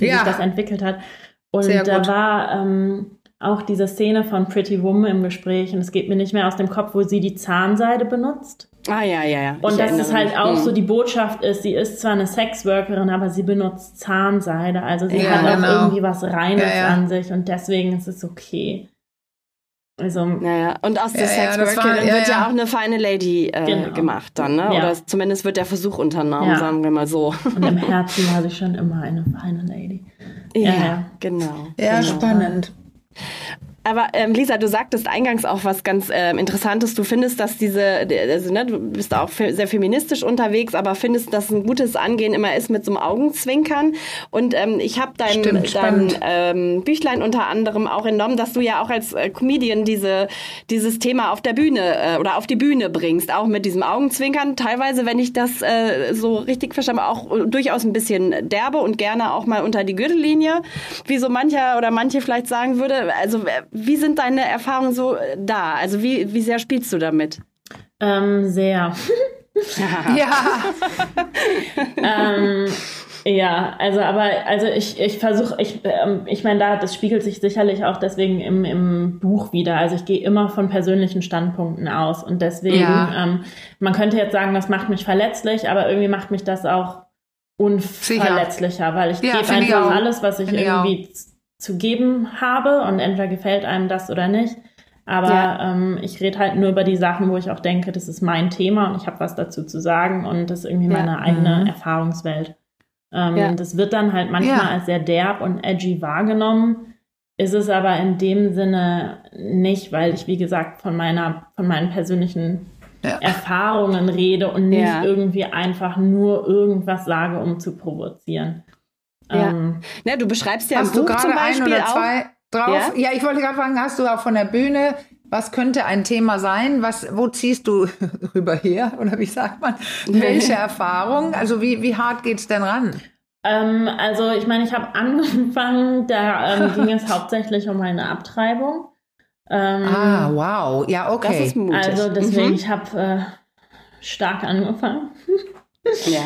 wie sich das entwickelt hat. Und da war auch diese Szene von Pretty Woman im Gespräch und es geht mir nicht mehr aus dem Kopf, wo sie die Zahnseide benutzt. Ah, ja. Und das ist halt auch so, die Botschaft ist, sie ist zwar eine Sexworkerin, aber sie benutzt Zahnseide, also sie hat auch irgendwie was Reines an sich und deswegen ist es okay. Also, und aus der Sexworkerin wird ja auch eine feine Lady gemacht dann, ne? Ja. Oder zumindest wird der Versuch unternommen, sagen wir mal so. Und im Herzen war sie schon immer eine feine Lady. Ja, genau. Ja, spannend. Aber Lisa, du sagtest eingangs auch was ganz Interessantes. Du findest, dass du bist auch sehr feministisch unterwegs, aber findest, dass ein gutes Angehen immer ist mit so einem Augenzwinkern. Und ich habe dein Büchlein unter anderem auch entnommen, dass du ja auch als Comedian dieses Thema auf der Bühne oder auf die Bühne bringst, auch mit diesem Augenzwinkern. Teilweise, wenn ich das so richtig verstehe, auch durchaus ein bisschen derbe und gerne auch mal unter die Gürtellinie, wie so mancher oder manche vielleicht sagen würde. Also wie sind deine Erfahrungen so da? Also wie sehr spielst du damit? Sehr. Ja. Ja, ich meine, das spiegelt sich sicherlich auch deswegen im Buch wieder. Also ich gehe immer von persönlichen Standpunkten aus und deswegen, man könnte jetzt sagen, das macht mich verletzlich, aber irgendwie macht mich das auch unverletzlicher, weil ich gebe einfach alles, was ich irgendwie zu geben habe und entweder gefällt einem das oder nicht. Aber ich rede halt nur über die Sachen, wo ich auch denke, das ist mein Thema und ich habe was dazu zu sagen und das ist irgendwie meine eigene Erfahrungswelt. Das wird dann halt manchmal als sehr derb und edgy wahrgenommen, ist es aber in dem Sinne nicht, weil ich, wie gesagt, von meinen persönlichen Erfahrungen rede und nicht irgendwie einfach nur irgendwas sage, um zu provozieren. Du beschreibst ja im Buch zum Beispiel ein oder zwei drauf. Ja, ich wollte gerade fragen, hast du auch von der Bühne, was könnte ein Thema sein? Wo ziehst du rüber her? Oder wie sagt man? Welche Erfahrung? Also wie hart geht's denn ran? Also ich meine, ich habe angefangen, da ging es hauptsächlich um meine Abtreibung. Wow. Ja, okay. Das ist mutig. Also deswegen, ich habe stark angefangen. Ja.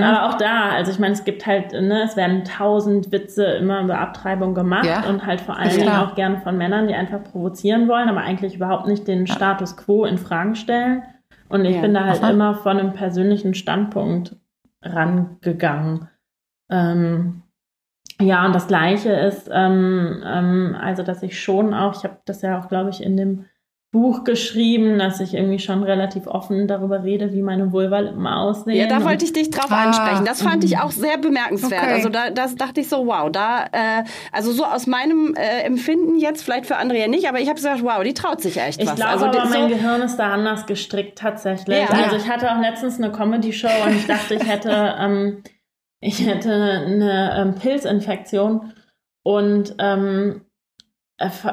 Aber auch da, also ich meine, es gibt halt, es werden 1000 Witze immer über Abtreibung gemacht und halt vor allen Dingen auch gerne von Männern, die einfach provozieren wollen, aber eigentlich überhaupt nicht den Status quo in Frage stellen. Und ich bin da halt immer von einem persönlichen Standpunkt rangegangen. Und das Gleiche ist, also dass ich schon auch, ich habe das ja auch, glaube ich, in dem Buch geschrieben, dass ich irgendwie schon relativ offen darüber rede, wie meine Vulva-Lippen aussehen. Ja, da wollte ich dich drauf ansprechen. Das fand ich auch sehr bemerkenswert. Okay. Also das dachte ich so, wow, also so aus meinem Empfinden jetzt, vielleicht für andere ja nicht, aber ich habe gesagt, wow, die traut sich echt was. Ich glaube, mein Gehirn ist da anders gestrickt tatsächlich. Ja. Also ich hatte auch letztens eine Comedy-Show und ich dachte, ich hätte eine Pilzinfektion und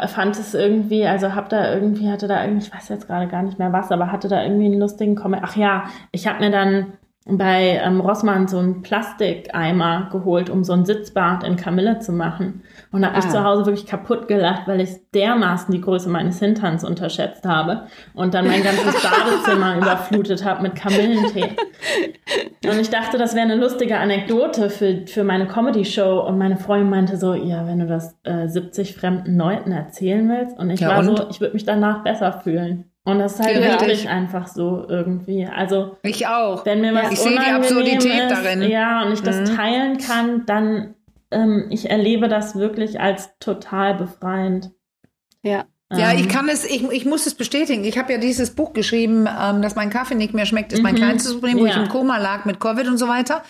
fand es irgendwie, also ich weiß jetzt gerade gar nicht mehr was, aber hatte da irgendwie einen lustigen Kommentar. Ach ja, ich habe mir dann bei Rossmann so einen Plastikeimer geholt, um so ein Sitzbad in Kamille zu machen. Und habe mich zu Hause wirklich kaputt gelacht, weil ich dermaßen die Größe meines Hinterns unterschätzt habe und dann mein ganzes Badezimmer überflutet habe mit Kamillentee. Und ich dachte, das wäre eine lustige Anekdote für meine Comedy-Show. Und meine Freundin meinte so, ja, wenn du das 70 fremden Leuten erzählen willst. Und ich war so, ich würde mich danach besser fühlen. Und das ist halt wirklich einfach so irgendwie. Also ich auch. Wenn mir was unangenehm ist, ich sehe die Absurdität darin. Ja, und ich das teilen kann, dann ich erlebe das wirklich als total befreiend. Ja. Ja, ich muss es bestätigen. Ich habe ja dieses Buch geschrieben, dass mein Kaffee nicht mehr schmeckt, ist mein kleinstes Problem, wo ich im Koma lag mit Covid und so weiter.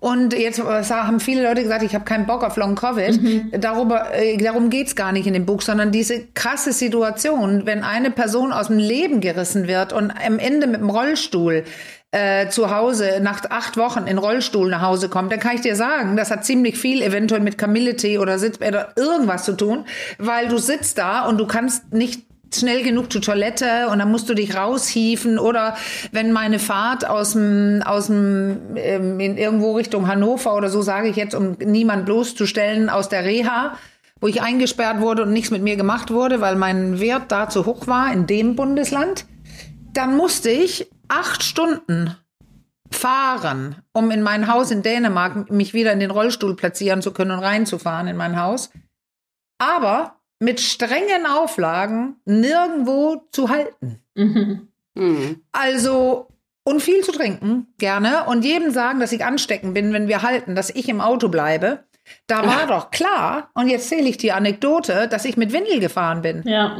Und jetzt haben viele Leute gesagt, ich habe keinen Bock auf Long Covid. Darum geht's gar nicht in dem Buch, sondern diese krasse Situation, wenn eine Person aus dem Leben gerissen wird und am Ende mit dem Rollstuhl zu Hause nach 8 Wochen in Rollstuhl nach Hause kommt, dann kann ich dir sagen, das hat ziemlich viel eventuell mit Kamilletee oder Sitzbäder irgendwas zu tun, weil du sitzt da und du kannst nicht schnell genug zur Toilette und dann musst du dich raushieven oder wenn meine Fahrt in irgendwo Richtung Hannover oder so, sage ich jetzt, um niemanden bloßzustellen, aus der Reha, wo ich eingesperrt wurde und nichts mit mir gemacht wurde, weil mein Wert da zu hoch war in dem Bundesland, dann musste ich 8 Stunden fahren, um in mein Haus in Dänemark mich wieder in den Rollstuhl platzieren zu können und reinzufahren in mein Haus. Aber mit strengen Auflagen nirgendwo zu halten. Also, und viel zu trinken, gerne. Und jedem sagen, dass ich ansteckend bin, wenn wir halten, dass ich im Auto bleibe. Da war doch klar, und jetzt zähle ich die Anekdote, dass ich mit Windel gefahren bin. Ja.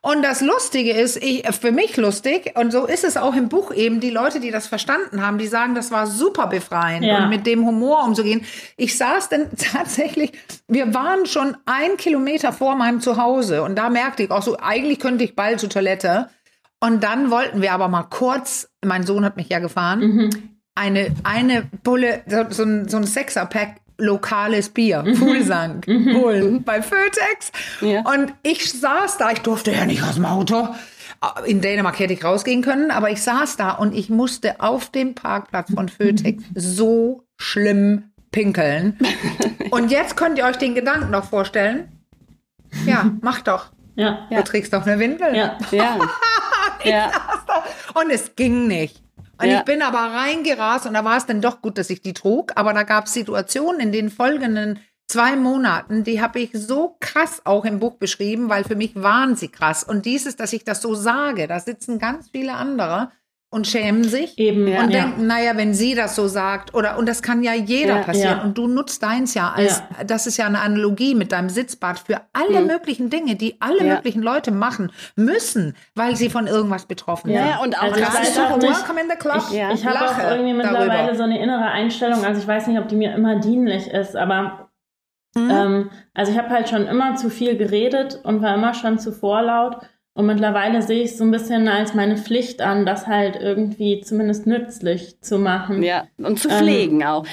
Und das Lustige ist, für mich lustig, und so ist es auch im Buch eben, die Leute, die das verstanden haben, die sagen, das war super befreiend, und mit dem Humor umzugehen. Ich saß dann tatsächlich, wir waren schon 1 Kilometer vor meinem Zuhause, und da merkte ich auch so, eigentlich könnte ich bald zur Toilette. Und dann wollten wir aber mal kurz, mein Sohn hat mich ja gefahren, eine Bulle, so ein Sechserpack, lokales Bier, Fuhlsang, holen bei Fötex. Ja. Und ich saß da, ich durfte ja nicht aus dem Auto. In Dänemark hätte ich rausgehen können, aber ich saß da und ich musste auf dem Parkplatz von Fötex so schlimm pinkeln. Und jetzt könnt ihr euch den Gedanken noch vorstellen. Ja, mach doch. Ja. Du trägst doch eine Windel. Ja. Ich saß da und es ging nicht. Und ich bin aber reingerast, und da war es dann doch gut, dass ich die trug. Aber da gab es Situationen in den folgenden 2 Monaten, die habe ich so krass auch im Buch beschrieben, weil für mich waren sie krass. Und dieses, dass ich das so sage, da sitzen ganz viele andere und schämen sich und denken, naja, wenn sie das so sagt, oder, und das kann ja jeder passieren. Ja. Und du nutzt deins ja als, das ist ja eine Analogie mit deinem Sitzbad für alle möglichen Dinge, die alle möglichen Leute machen müssen, weil sie von irgendwas betroffen sind. Ja, und auch, also das ist auch nicht, welcome in the club. Ich habe auch irgendwie mittlerweile so eine innere Einstellung, also ich weiß nicht, ob die mir immer dienlich ist, aber also ich habe halt schon immer zu viel geredet und war immer schon zu vorlaut. Und mittlerweile sehe ich es so ein bisschen als meine Pflicht an, das halt irgendwie zumindest nützlich zu machen. Ja, und zu pflegen auch.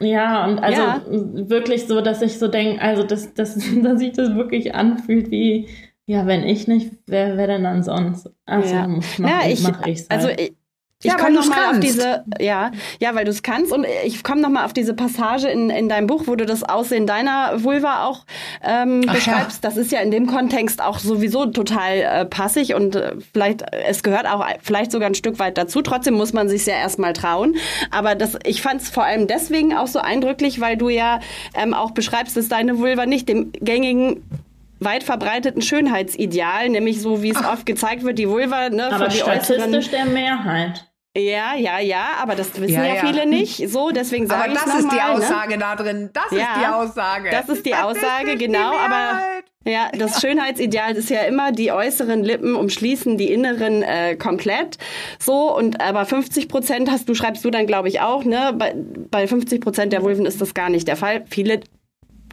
Ja, und also wirklich so, dass ich so denke, also dass sich das wirklich anfühlt wie, ja, wenn ich nicht, wer denn dann sonst? Also mach ich's halt. Ich komme nochmal auf diese, weil du es kannst, und ich komme nochmal auf diese Passage in deinem Buch, wo du das Aussehen deiner Vulva auch beschreibst. Das ist ja in dem Kontext auch sowieso total passig, und vielleicht, es gehört auch vielleicht sogar ein Stück weit dazu. Trotzdem muss man sich ja erstmal trauen. Aber das, ich fand es vor allem deswegen auch so eindrücklich, weil du ja auch beschreibst, dass deine Vulva nicht dem gängigen, weit verbreiteten Schönheitsideal, nämlich so, wie es oft gezeigt wird, die Vulva, ne, aber von die statistisch der Mehrheit. Ja, aber das wissen ja viele nicht. So, deswegen sage ich nochmal. Aber das ist die Aussage da drin. Das ist die Aussage. Das ist die Aussage, genau. Aber ja, das Schönheitsideal ist ja immer, die äußeren Lippen umschließen die inneren komplett. So, und aber 50% schreibst du dann, glaube ich, auch, ne? Bei 50% der Vulven ist das gar nicht der Fall. Viele,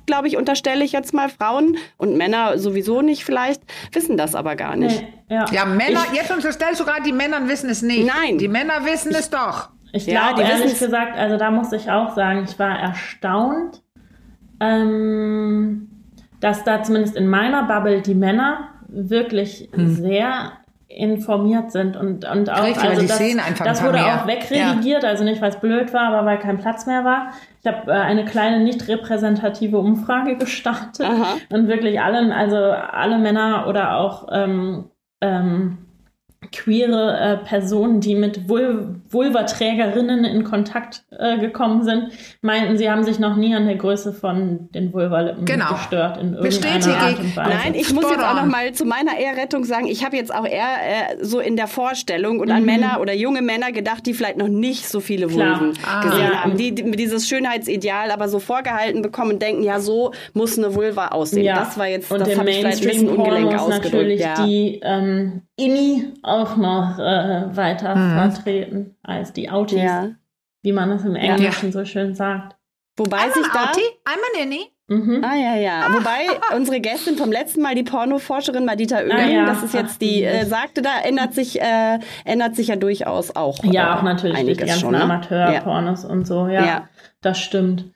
glaube ich, unterstelle ich jetzt mal, Frauen und Männer sowieso nicht vielleicht, wissen das aber gar nicht. Nee, Männer, jetzt unterstellst du gerade, die Männer wissen es nicht. Nein. Die Männer wissen es doch. Ich glaube, ehrlich gesagt, also da muss ich auch sagen, ich war erstaunt, dass da zumindest in meiner Bubble die Männer wirklich sehr informiert sind und auch, richtig, also das wurde auch wegredigiert, also nicht, weil es blöd war, aber weil kein Platz mehr war. Ich habe eine kleine nicht repräsentative Umfrage gestartet. Aha. Und wirklich alle Männer oder auch queere Personen, die mit Vulvaträgerinnen in Kontakt gekommen sind, meinten, sie haben sich noch nie an der Größe von den Vulvalippen gestört in irgendeiner Art und Weise. Nein, ich muss jetzt auch noch mal zu meiner Ehrrettung sagen, ich habe jetzt auch eher so in der Vorstellung und an Männer oder junge Männer gedacht, die vielleicht noch nicht so viele Vulven gesehen haben, die dieses Schönheitsideal aber so vorgehalten bekommen und denken, ja, so muss eine Vulva aussehen. Ja. Das war jetzt, und das habe ich vielleicht ein bisschen ungelenk ausgedrückt. Natürlich die Inni auch noch weiter vertreten als die Autis, wie man das im Englischen so schön sagt. Wobei I'm sich da... Auti, I'm an Inni. Mhm. Wobei unsere Gästin vom letzten Mal, die Pornoforscherin Madita Oeling, das ist jetzt die, sagte, da ändert sich ja durchaus auch auch natürlich einiges, die ganzen Amateur-Pornos und so. Ja, das stimmt.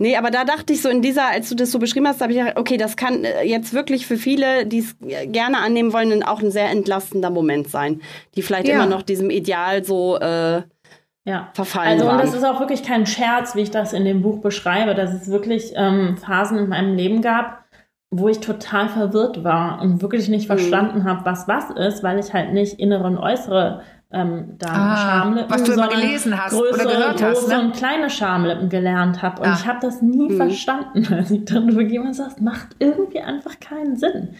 Nee, aber da dachte ich so in dieser, als du das so beschrieben hast, habe ich gedacht, okay, das kann jetzt wirklich für viele, die es gerne annehmen wollen, auch ein sehr entlastender Moment sein, die vielleicht immer noch diesem Ideal so verfallen also waren. Und das ist auch wirklich kein Scherz, wie ich das in dem Buch beschreibe, dass es wirklich Phasen in meinem Leben gab, wo ich total verwirrt war und wirklich nicht verstanden habe, was ist, weil ich halt nicht innere und äußere Schamlippen, was du immer gelesen hast größere, oder gehört hast, große und kleine Schamlippen gelernt habe. Und ich habe das nie verstanden, als ich darüber gehe und sage, es macht irgendwie einfach keinen Sinn.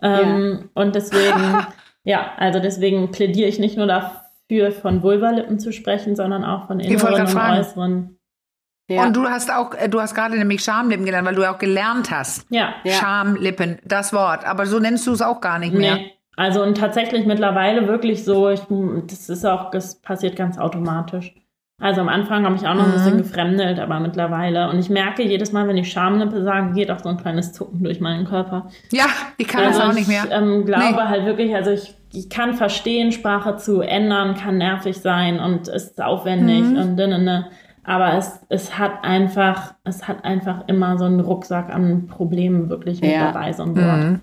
Und deswegen, deswegen plädiere ich nicht nur dafür, von Vulvalippen zu sprechen, sondern auch von inneren und äußeren Ja. Und du hast gerade nämlich Schamlippen genannt, weil du ja auch gelernt hast. Ja. Schamlippen, das Wort. Aber so nennst du es auch gar nicht mehr. Nee. Also und tatsächlich mittlerweile wirklich so, das passiert ganz automatisch. Also am Anfang habe ich auch noch ein bisschen gefremdelt, aber mittlerweile. Und ich merke jedes Mal, wenn ich Schamlippe sage, geht auch so ein kleines Zucken durch meinen Körper. Ja, ich kann das auch nicht mehr. Ich glaube halt wirklich, also ich kann verstehen, Sprache zu ändern, kann nervig sein und ist aufwendig und aber es hat einfach immer so einen Rucksack an Problemen wirklich mit dabei, so ein Wort.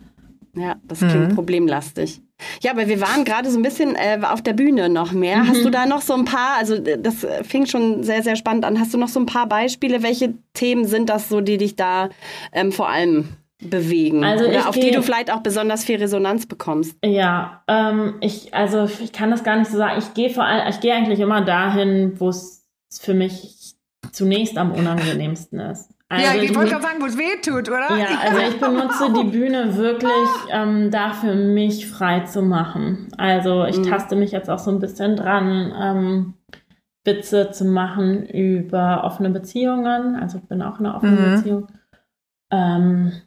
Ja, das klingt problemlastig. Ja, aber wir waren gerade so ein bisschen auf der Bühne noch mehr. Hast du da noch so ein paar, also das fing schon sehr, sehr spannend an, hast du noch so ein paar Beispiele? Welche Themen sind das so, die dich da vor allem bewegen? Also oder auf die du vielleicht auch besonders viel Resonanz bekommst? Ja, ich kann das gar nicht so sagen. Ich gehe eigentlich immer dahin, wo es für mich zunächst am unangenehmsten ist. Also ja, ich wollte gerade sagen, wo es weh tut, oder? Ja, also ich benutze die Bühne wirklich dafür, mich frei zu machen. Also ich taste mich jetzt auch so ein bisschen dran, Witze zu machen über offene Beziehungen. Also ich bin auch in einer offenen Beziehung.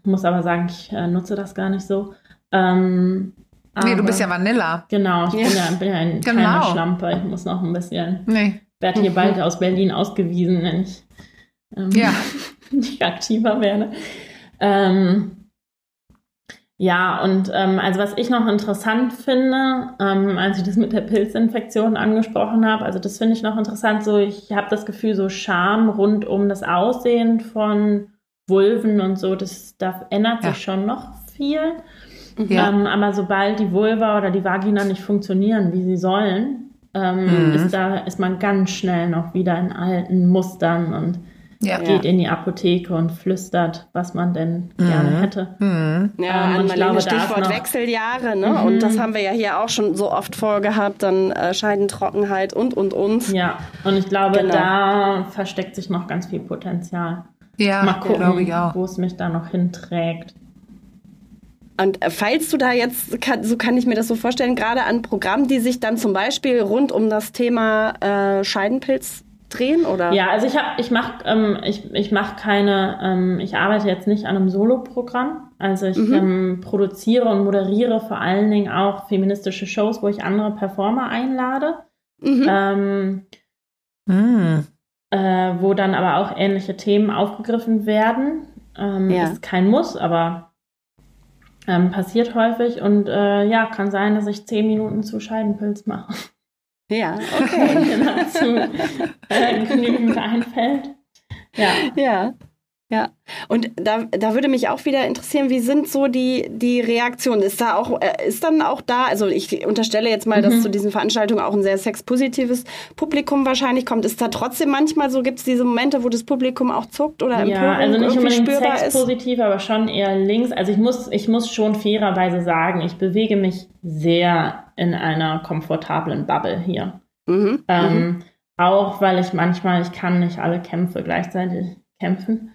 Muss aber sagen, ich nutze das gar nicht so. Nee, du bist ja Vanilla. Genau, ich bin ja eine kleine Schlampe. Ich muss noch ein bisschen. Werde hier bald aus Berlin ausgewiesen, wenn ich nicht aktiver werde. Also was ich noch interessant finde, als ich das mit der Pilzinfektion angesprochen habe, also das finde ich noch interessant, so ich habe das Gefühl, so Scham rund um das Aussehen von Vulven und so, da ändert sich schon noch viel. Ja. Aber sobald die Vulva oder die Vagina nicht funktionieren, wie sie sollen, ist man ganz schnell noch wieder in alten Mustern und geht in die Apotheke und flüstert, was man denn gerne hätte. Ja, Anmarlene, Stichwort Wechseljahre, ne? Und das haben wir ja hier auch schon so oft vorgehabt, dann Scheidentrockenheit und. Ja, und ich glaube, da versteckt sich noch ganz viel Potenzial. Ja, mal gucken, wo es mich da noch hinträgt. Und falls du da jetzt, so kann ich mir das so vorstellen, gerade an Programmen, die sich dann zum Beispiel rund um das Thema Scheidenpilz drehen, oder? Ja, also ich arbeite jetzt nicht an einem Solo-Programm. Also ich produziere und moderiere vor allen Dingen auch feministische Shows, wo ich andere Performer einlade. Wo dann aber auch ähnliche Themen aufgegriffen werden. Ist kein Muss, aber passiert häufig und kann sein, dass ich 10 Minuten zu Scheidenpilz mache. Ja, okay. Genügend einfällt. Ja. Und da würde mich auch wieder interessieren, wie sind so die Reaktionen? Also ich unterstelle jetzt mal, dass zu diesen Veranstaltungen auch ein sehr sexpositives Publikum wahrscheinlich kommt. Ist da trotzdem manchmal so, gibt es diese Momente, wo das Publikum auch zuckt oder Empörung irgendwie spürbar ist? Ja, also nicht unbedingt sexpositiv, aber schon eher links. Also ich muss schon fairerweise sagen, ich bewege mich sehr in einer komfortablen Bubble hier. Auch, weil ich kann nicht alle Kämpfe gleichzeitig kämpfen.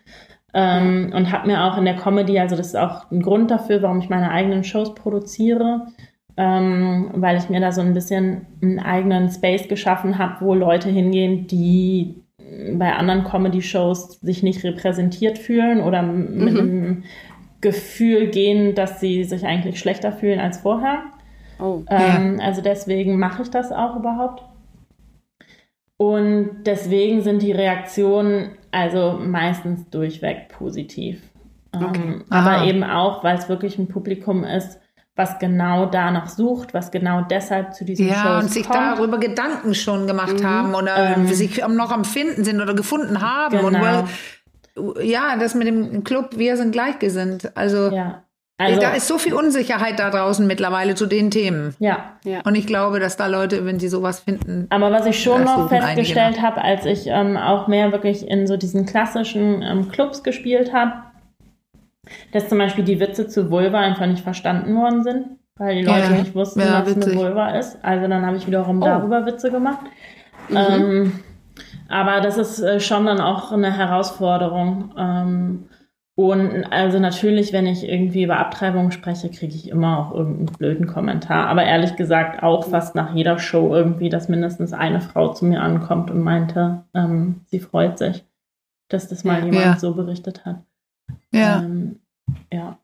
Und habe mir auch in der Comedy, also das ist auch ein Grund dafür, warum ich meine eigenen Shows produziere, weil ich mir da so ein bisschen einen eigenen Space geschaffen habe, wo Leute hingehen, die bei anderen Comedy-Shows sich nicht repräsentiert fühlen oder mit einem Gefühl gehen, dass sie sich eigentlich schlechter fühlen als vorher. Oh. Also deswegen mache ich das auch überhaupt. Und deswegen sind die Reaktionen also meistens durchweg positiv. Okay. Aber eben auch, weil es wirklich ein Publikum ist, was genau danach sucht, was genau deshalb zu diesen Shows kommt. Ja, und sich darüber Gedanken schon gemacht haben oder sich noch am Finden sind oder gefunden haben. Genau. Und das mit dem Club, wir sind gleichgesinnt. Also, da ist so viel Unsicherheit da draußen mittlerweile zu den Themen. Ja. Und ich glaube, dass da Leute, wenn sie sowas finden... Aber was ich schon noch festgestellt habe, als ich auch mehr wirklich in so diesen klassischen Clubs gespielt habe, dass zum Beispiel die Witze zu Vulva einfach nicht verstanden worden sind, weil die Leute nicht wussten, was eine Vulva ist. Also dann habe ich wiederum darüber Witze gemacht. Aber das ist schon dann auch eine Herausforderung. Und also natürlich, wenn ich irgendwie über Abtreibung spreche, kriege ich immer auch irgendeinen blöden Kommentar. Aber ehrlich gesagt auch fast nach jeder Show irgendwie, dass mindestens eine Frau zu mir ankommt und meinte, sie freut sich, dass das mal jemand so berichtet hat. Ja. Ja.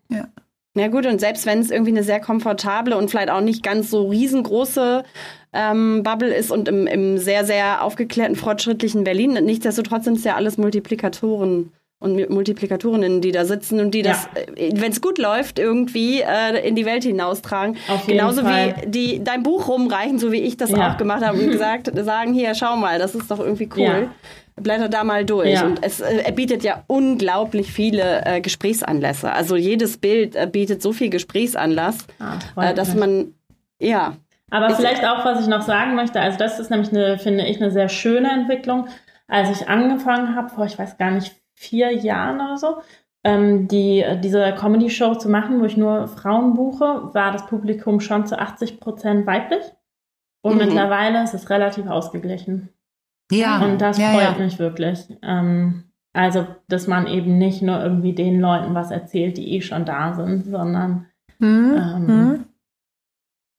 Na gut, und selbst wenn es irgendwie eine sehr komfortable und vielleicht auch nicht ganz so riesengroße Bubble ist und im sehr, sehr aufgeklärten, fortschrittlichen Berlin, nichtsdestotrotz sind es ja alles Multiplikatoren und Multiplikatorinnen, die da sitzen und die das, wenn es gut läuft, irgendwie in die Welt hinaustragen. Auf jeden Genauso Fall. Wie die dein Buch rumreichen, so wie ich das auch gemacht habe und gesagt, sagen, hier, schau mal, das ist doch irgendwie cool. Ja. Blätter da mal durch. Ja. Und es bietet ja unglaublich viele Gesprächsanlässe. Also jedes Bild bietet so viel Gesprächsanlass, dass man, Aber vielleicht auch, was ich noch sagen möchte, also das ist nämlich, finde ich, eine sehr schöne Entwicklung. Als ich angefangen habe, vor, ich weiß gar nicht, 4 Jahren oder so, diese Comedy-Show zu machen, wo ich nur Frauen buche, war das Publikum schon zu 80% weiblich. Und mittlerweile ist es relativ ausgeglichen. Ja, und das freut mich wirklich. Also, dass man eben nicht nur irgendwie den Leuten was erzählt, die eh schon da sind, sondern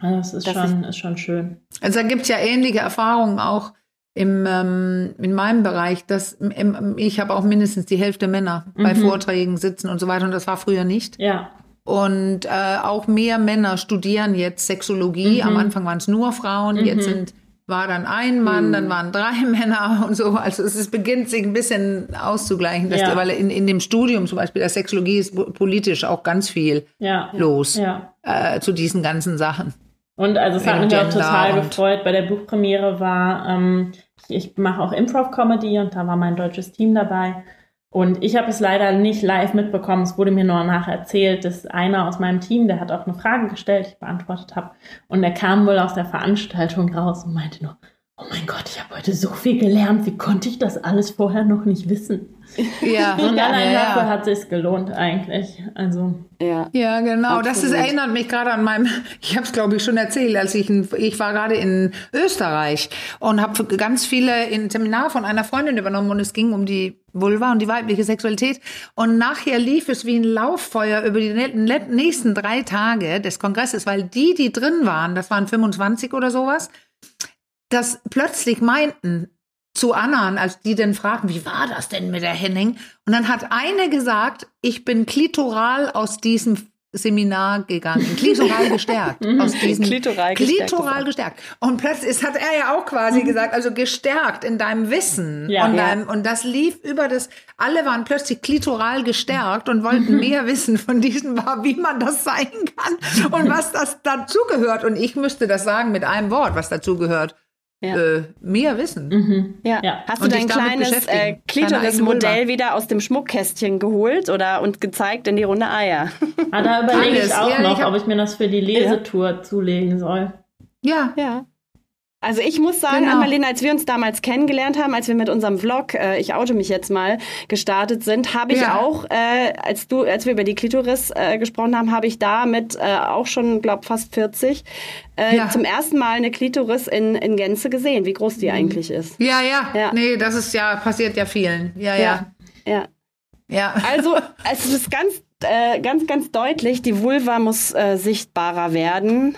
also das ist schon schön. Also da gibt es ja ähnliche Erfahrungen auch in meinem Bereich, dass ich habe auch mindestens die Hälfte Männer bei Vorträgen sitzen und so weiter, und das war früher nicht. Ja. Und auch mehr Männer studieren jetzt Sexologie. Am Anfang waren es nur Frauen, jetzt war dann ein Mann, dann waren 3 Männer und so. Also es beginnt sich ein bisschen auszugleichen, dass weil in dem Studium zum Beispiel der Sexologie ist politisch auch ganz viel los zu diesen ganzen Sachen. Und also es hat mich auch total gefreut. Bei der Buchpremiere war, ich mache auch Improv-Comedy und da war mein deutsches Team dabei. Und ich habe es leider nicht live mitbekommen. Es wurde mir nur nachher erzählt, dass einer aus meinem Team, der hat auch eine Frage gestellt, die ich beantwortet habe. Und der kam wohl aus der Veranstaltung raus und meinte nur, oh mein Gott, ich habe heute so viel gelernt. Wie konnte ich das alles vorher noch nicht wissen? Ja, und dafür hat es sich gelohnt eigentlich. Also ja, genau. Absolut. Das erinnert mich gerade an ich habe es glaube ich schon erzählt, als ich war gerade in Österreich und habe ganz viele in ein Seminar von einer Freundin übernommen und es ging um die Vulva und die weibliche Sexualität. Und nachher lief es wie ein Lauffeuer über die nächsten 3 Tage des Kongresses, weil die drin waren, das waren 25 oder sowas, das plötzlich meinten zu anderen, als die dann fragten, wie war das denn mit der Henning? Und dann hat eine gesagt, ich bin klitoral aus diesem Seminar gegangen, klitoral gestärkt. Klitoral gestärkt. Und plötzlich, es hat er ja auch quasi gesagt, also gestärkt in deinem Wissen. Ja, und, und das lief über alle waren plötzlich klitoral gestärkt und wollten mehr wissen von diesem, wie man das sein kann und was das dazugehört. Und ich müsste das sagen mit einem Wort, was dazugehört. Ja. Mehr wissen. Hast du dein kleines Klitoris-Modell wieder aus dem Schmuckkästchen geholt und gezeigt in die runde Eier? Da überlege ich auch ob ich mir das für die Lesetour zulegen soll. Ja. Also ich muss sagen, Anmarlene, als wir uns damals kennengelernt haben, als wir mit unserem Vlog, ich oute mich jetzt mal, gestartet sind, habe ich auch, als wir über die Klitoris gesprochen haben, habe ich da mit auch schon, glaube ich, fast 40 zum ersten Mal eine Klitoris in Gänze gesehen, wie groß die eigentlich ist. Ja. Nee, das ist passiert ja vielen. Ja. Also es ist ganz deutlich, die Vulva muss sichtbarer werden.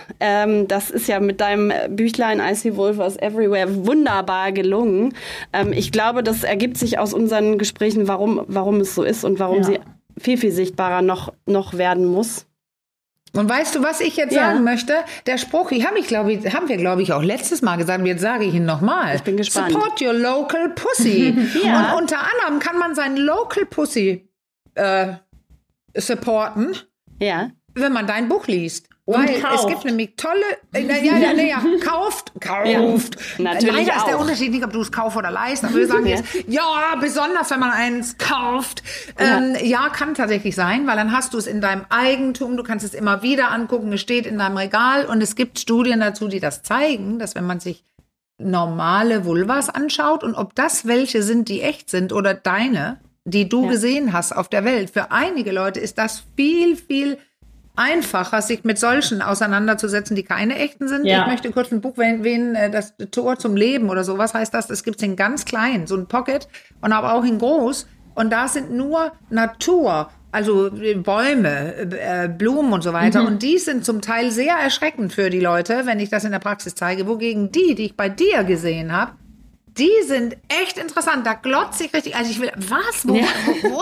Das ist ja mit deinem Büchlein I see Vulvas everywhere wunderbar gelungen. Ich glaube, das ergibt sich aus unseren Gesprächen, warum es so ist und warum sie viel, viel sichtbarer noch werden muss. Und weißt du, was ich jetzt sagen möchte? Der Spruch, haben wir, glaube ich, auch letztes Mal gesagt, jetzt sage ich ihn nochmal. Ich bin gespannt. Support your local pussy. Und unter anderem kann man seinen local pussy supporten, wenn man dein Buch liest. Und weil kauft. Es gibt nämlich tolle... kauft. Natürlich leider ist der Unterschied nicht, ob du es kaufst oder leist. Aber wir sagen jetzt, besonders wenn man eins kauft. Kann tatsächlich sein, weil dann hast du es in deinem Eigentum. Du kannst es immer wieder angucken. Es steht in deinem Regal. Und es gibt Studien dazu, die das zeigen, dass wenn man sich normale Vulvas anschaut und ob das welche sind, die echt sind oder deine, die du gesehen hast auf der Welt. Für einige Leute ist das viel, viel einfacher, sich mit solchen auseinanderzusetzen, die keine echten sind. Ja. Ich möchte kurz ein Buch das Tor zum Leben oder so. Was heißt das? Das gibt es in ganz klein, so ein Pocket, und aber auch in groß. Und da sind nur Natur, also Bäume, Blumen und so weiter. Und die sind zum Teil sehr erschreckend für die Leute, wenn ich das in der Praxis zeige. Wogegen die ich bei dir gesehen habe, Die sind echt interessant. Da glotze ich richtig. Also ich will, was? Wo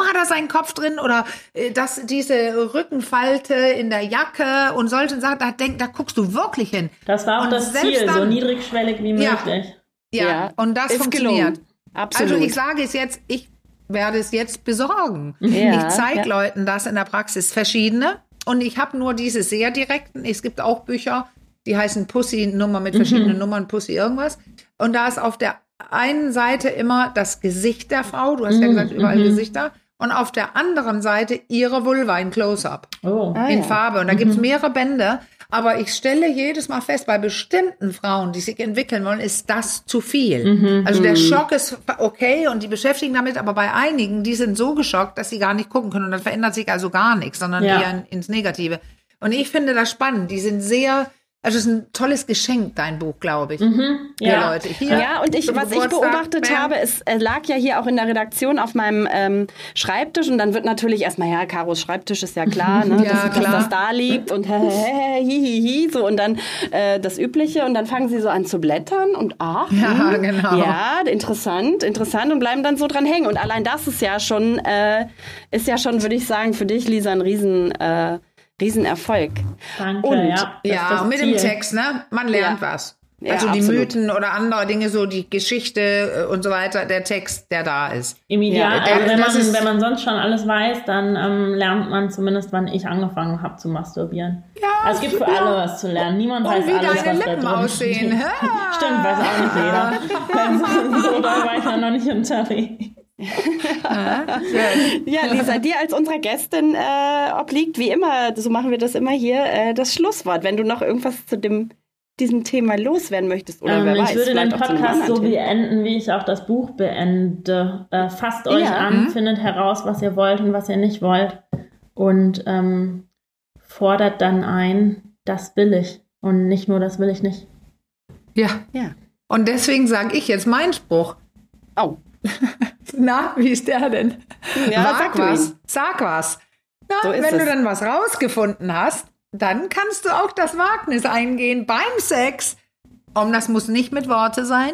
hat er seinen Kopf drin? Oder dass diese Rückenfalte in der Jacke und solchen Sachen, da guckst du wirklich hin. Das war auch und das Ziel, dann, so niedrigschwellig wie möglich. Ja, und das funktioniert. Gelungen. Absolut. Also ich sage es jetzt, ich werde es jetzt besorgen. Ja, ich zeige Leuten das in der Praxis, verschiedene. Und ich habe nur diese sehr direkten. Es gibt auch Bücher, die heißen Pussy-Nummer mit verschiedenen Nummern, Pussy irgendwas. Und da ist auf der einen Seite immer das Gesicht der Frau. Du hast ja gesagt, überall Gesichter. Und auf der anderen Seite ihre Vulva in Close-Up. Oh. In Farbe. Und da gibt es mehrere Bände. Aber ich stelle jedes Mal fest, bei bestimmten Frauen, die sich entwickeln wollen, ist das zu viel. Also der Schock ist okay und die beschäftigen damit, aber bei einigen, die sind so geschockt, dass sie gar nicht gucken können. Und dann verändert sich also gar nichts, sondern eher ins Negative. Und ich finde das spannend. Die sind sehr... Also es ist ein tolles Geschenk, dein Buch, glaube ich. Ja, Leute. Hier, und was ich beobachtet habe, es lag ja hier auch in der Redaktion auf meinem Schreibtisch und dann wird natürlich erstmal, Karos Schreibtisch ist ja klar, ne? Dass das da liegt und so und dann das Übliche und dann fangen sie so an zu blättern und ja, interessant und bleiben dann so dran hängen. Und allein das ist ja schon, würde ich sagen, für dich, Lisa, ein Riesenerfolg. Danke, und, das mit dem Text, ne? Man lernt was. Also die Mythen oder andere Dinge, so die Geschichte und so weiter, der Text, der da ist. Im Ideal, wenn man sonst schon alles weiß, dann lernt man zumindest, wann ich angefangen habe zu masturbieren. Ja, also es gibt für alle was zu lernen. Niemand weiß alles, was da drin ist. Und wie deine Lippen aussehen. Stimmt, weiß auch nicht jeder. So da war ich ja noch nicht unterwegs. Ja, Lisa, dir als unserer Gästin obliegt, wie immer, so machen wir das immer hier, das Schlusswort, wenn du noch irgendwas zu diesem Thema loswerden möchtest. Oder wer weiß, ich würde den Podcast so beenden, wie ich auch das Buch beende. Fasst euch an, findet heraus, was ihr wollt und was ihr nicht wollt und fordert dann ein, das will ich und nicht nur, das will ich nicht. Ja. Und deswegen sage ich jetzt meinen Spruch. Oh. Na, wie ist der denn? Ja, sag was. Na, so wenn du dann was rausgefunden hast, dann kannst du auch das Wagnis eingehen beim Sex. Und das muss nicht mit Worten sein,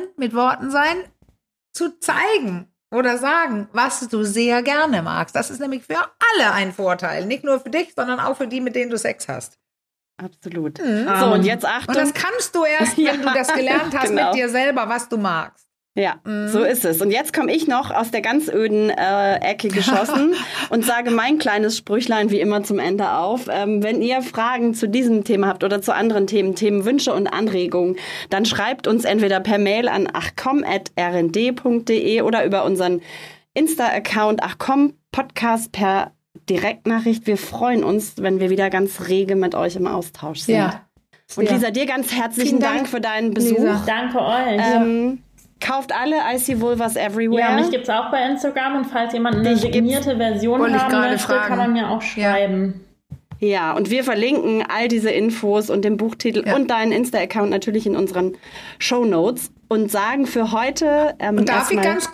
zu zeigen oder sagen, was du sehr gerne magst. Das ist nämlich für alle ein Vorteil. Nicht nur für dich, sondern auch für die, mit denen du Sex hast. Absolut. So, und jetzt Achtung. Und das kannst du erst, wenn du das gelernt hast mit dir selber, was du magst. Ja, so ist es. Und jetzt komme ich noch aus der ganz öden Ecke geschossen und sage mein kleines Sprüchlein wie immer zum Ende auf. Wenn ihr Fragen zu diesem Thema habt oder zu anderen Themen, Themenwünsche und Anregungen, dann schreibt uns entweder per Mail an achkomm@rnd.de oder über unseren Insta-Account achkomm-podcast per Direktnachricht. Wir freuen uns, wenn wir wieder ganz rege mit euch im Austausch sind. Ja. Und Lisa, dir ganz herzlichen Dank für deinen Besuch. Lisa. Danke euch. Kauft alle I see Vulvas everywhere. Ja, mich gibt es auch bei Instagram. Und falls jemand eine signierte Version haben möchte, kann man mir auch schreiben. Ja, und wir verlinken all diese Infos und den Buchtitel und deinen Insta-Account natürlich in unseren Shownotes und sagen für heute darf ich ganz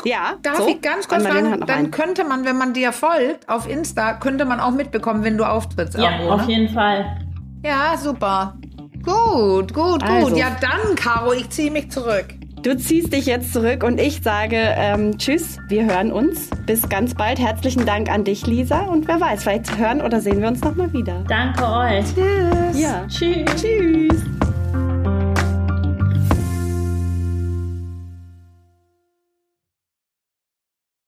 kurz fragen, dann könnte man, wenn man dir folgt auf Insta, könnte man auch mitbekommen, wenn du auftrittst. Ja, irgendwo, auf jeden Fall. Ja, super. Gut. Also. Ja, dann, Caro, ich ziehe mich zurück. Du ziehst dich jetzt zurück und ich sage tschüss, wir hören uns. Bis ganz bald. Herzlichen Dank an dich, Lisa. Und wer weiß, vielleicht hören oder sehen wir uns nochmal wieder. Danke euch. Tschüss. Ja. Tschüss.